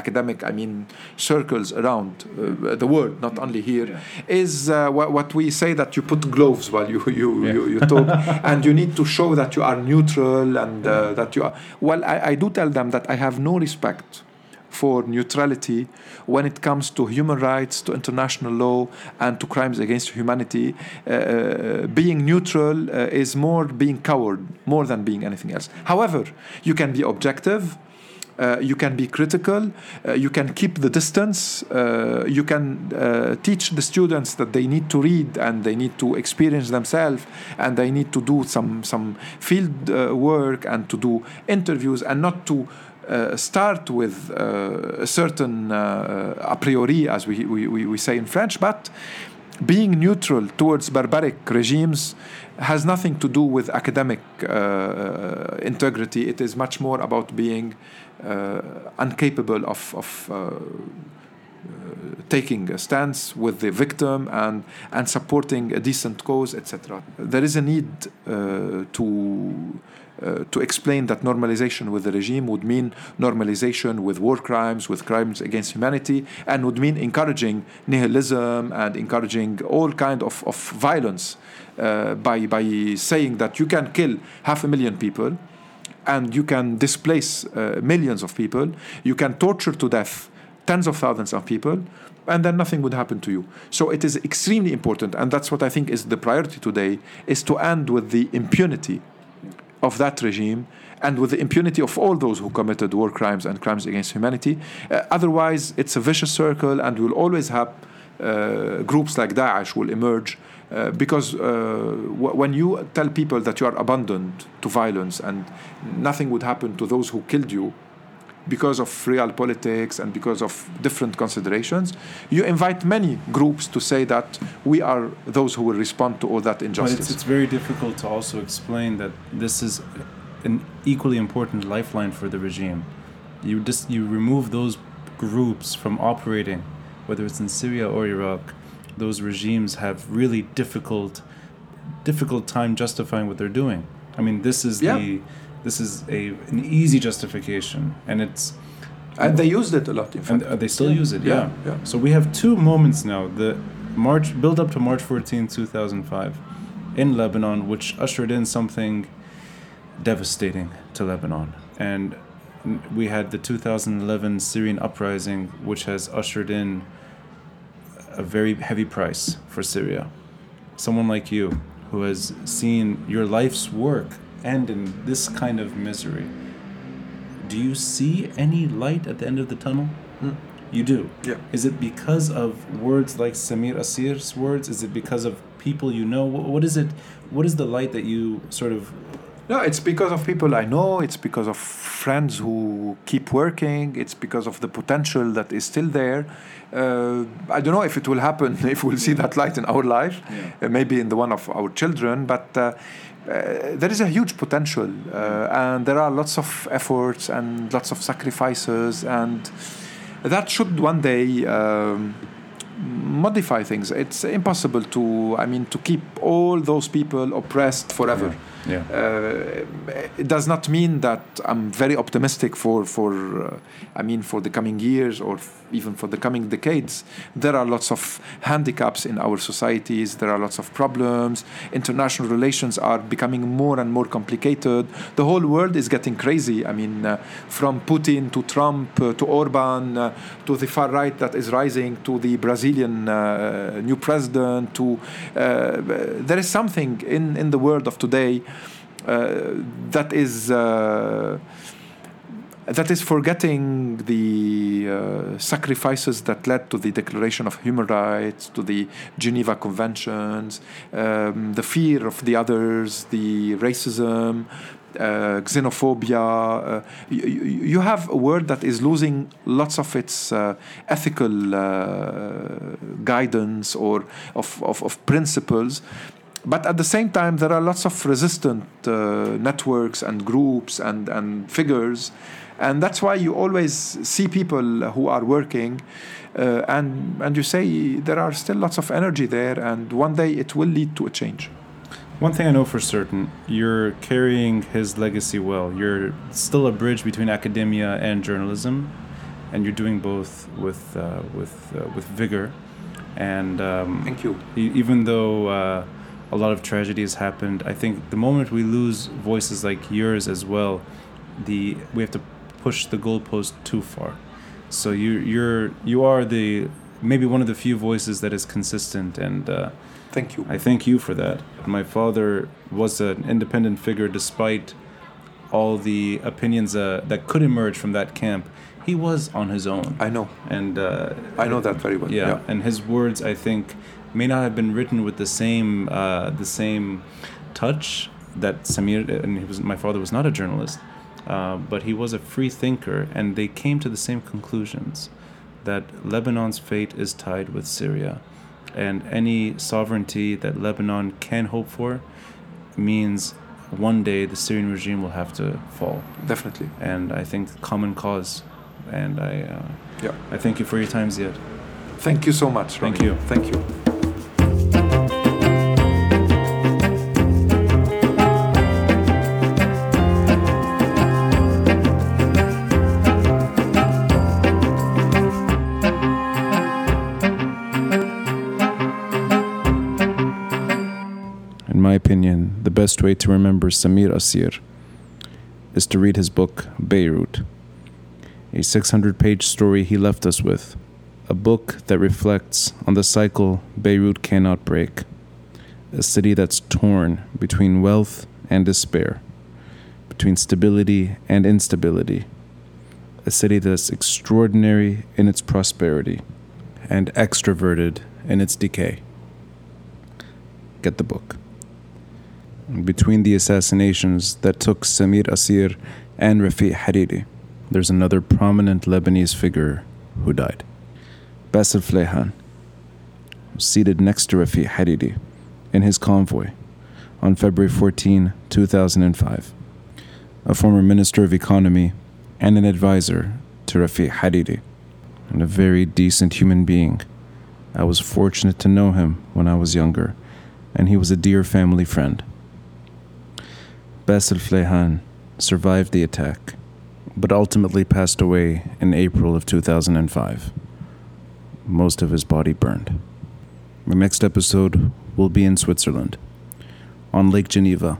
academic, I mean, circles around uh, the world, not only here, yeah. is uh, what we say that you put gloves while you you, yeah. you, you talk, and you need to show that you are neutral and uh, that you are. Well, I, I do tell them that I have no respect for neutrality when it comes to human rights, to international law, and to crimes against humanity. Uh, being neutral uh, is more being coward, more than being anything else. However, you can be objective, Uh, you can be critical. Uh, you can keep the distance. Uh, you can uh, teach the students that they need to read and they need to experience themselves and they need to do some some field uh, work and to do interviews and not to uh, start with uh, a certain uh, a priori, as we, we, we say in French, but being neutral towards barbaric regimes has nothing to do with academic uh, integrity. It is much more about being uh, incapable of, of uh, taking a stance with the victim and, and supporting a decent cause, et cetera. There is a need uh, to... Uh, to explain that normalization with the regime would mean normalization with war crimes, with crimes against humanity, and would mean encouraging nihilism and encouraging all kind of, of violence uh, by, by saying that you can kill half a million people and you can displace uh, millions of people, you can torture to death tens of thousands of people, and then nothing would happen to you. So it is extremely important, and that's what I think is the priority today, is to end with the impunity of that regime and with the impunity of all those who committed war crimes and crimes against humanity. Uh, otherwise, it's a vicious circle, and we'll always have uh, groups like Daesh will emerge uh, because uh, w- when you tell people that you are abandoned to violence and nothing would happen to those who killed you because of real politics and because of different considerations, you invite many groups to say that we are those who will respond to all that injustice. But it's, it's very difficult to also explain that this is an equally important lifeline for the regime. You just, you remove those groups from operating, whether it's in Syria or Iraq, those regimes have really difficult, difficult time justifying what they're doing. I mean, this is yeah. the... This is a an easy justification, and it's and they used it a lot. In fact, and they still use it. Yeah. yeah, yeah. So we have two moments now: the March build up to March fourteenth, two thousand five, in Lebanon, which ushered in something devastating to Lebanon, and we had the two thousand eleven Syrian uprising, which has ushered in a very heavy price for Syria. Someone like you, who has seen your life's work end in this kind of misery, do you see any light at the end of the tunnel? Mm. You do? Yeah. Is it because of words like Samir Kassir's words? Is it because of people you know? What is it? What is the light that you sort of... No, it's because of people I know. It's because of friends who keep working. It's because of the potential that is still there. Uh, I don't know if it will happen, if we'll see that light in our life, yeah. uh, maybe in the one of our children, but... Uh, Uh, there is a huge potential, uh, and there are lots of efforts and lots of sacrifices, and that should one day um, modify things. It's impossible to, I mean, to keep all those people oppressed forever. Yeah. Yeah. Uh, it does not mean that I'm very optimistic for, for uh, I mean, for the coming years or f- even for the coming decades. There are lots of handicaps in our societies. There are lots of problems. International relations are becoming more and more complicated. The whole world is getting crazy. I mean, uh, from Putin to Trump uh, to Orban uh, to the far right that is rising to the Brazilian uh, new president. To uh, there is something in, in the world of today uh, that is... Uh, That is forgetting the uh, sacrifices that led to the Declaration of Human Rights, to the Geneva Conventions, um, the fear of the others, the racism, uh, xenophobia. Uh, you, you have a world that is losing lots of its uh, ethical uh, guidance or of, of, of principles. But at the same time, there are lots of resistant uh, networks and groups and, and figures. And that's why you always see people who are working uh, and, and you say there are still lots of energy there, and one day it will lead to a change. One thing I know for certain, you're carrying his legacy well. You're still a bridge between academia and journalism, and you're doing both with, uh, with, uh, with vigor. And um, Thank you. E- even though... Uh, A lot of tragedies happened. I think the moment we lose voices like yours as well, the we have to push the goalpost too far. So you you're you are the maybe one of the few voices that is consistent, and uh, thank you. I thank you for that. My father was an independent figure despite all the opinions uh, that could emerge from that camp, he was on his own. I know. And uh, I know that very well. Yeah. yeah. And his words, I think, may not have been written with the same uh, the same touch that Samir, and he was, my father was not a journalist, uh, but he was a free thinker, and they came to the same conclusions, that Lebanon's fate is tied with Syria, and any sovereignty that Lebanon can hope for means one day the Syrian regime will have to fall. Definitely. And I think common cause. And I uh, yeah. I thank you for your time, Ziad. Thank you so much, Rami. Thank you. Thank you. In my opinion, the best way to remember Samir Kassir is to read his book, Beirut, a six hundred page story he left us with, a book that reflects on the cycle Beirut cannot break, a city that's torn between wealth and despair, between stability and instability, a city that's extraordinary in its prosperity and extroverted in its decay. Get the book. Between the assassinations that took Samir Kassir and Rafik Hariri, there's another prominent Lebanese figure who died. Bassel Fleihan was seated next to Rafik Hariri in his convoy on February fourteenth, two thousand five, a former minister of economy and an advisor to Rafik Hariri, and a very decent human being. I was fortunate to know him when I was younger, and he was a dear family friend. Bassel Fleihan survived the attack, but ultimately passed away in April of two thousand five. Most of his body burned. The next episode will be in Switzerland, on Lake Geneva,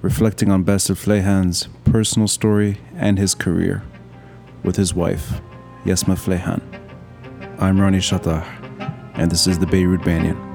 reflecting on Bassel Fleihan's personal story and his career, with his wife, Yasma Fleihan. I'm Ronnie Shattah, and this is the Beirut Banyan.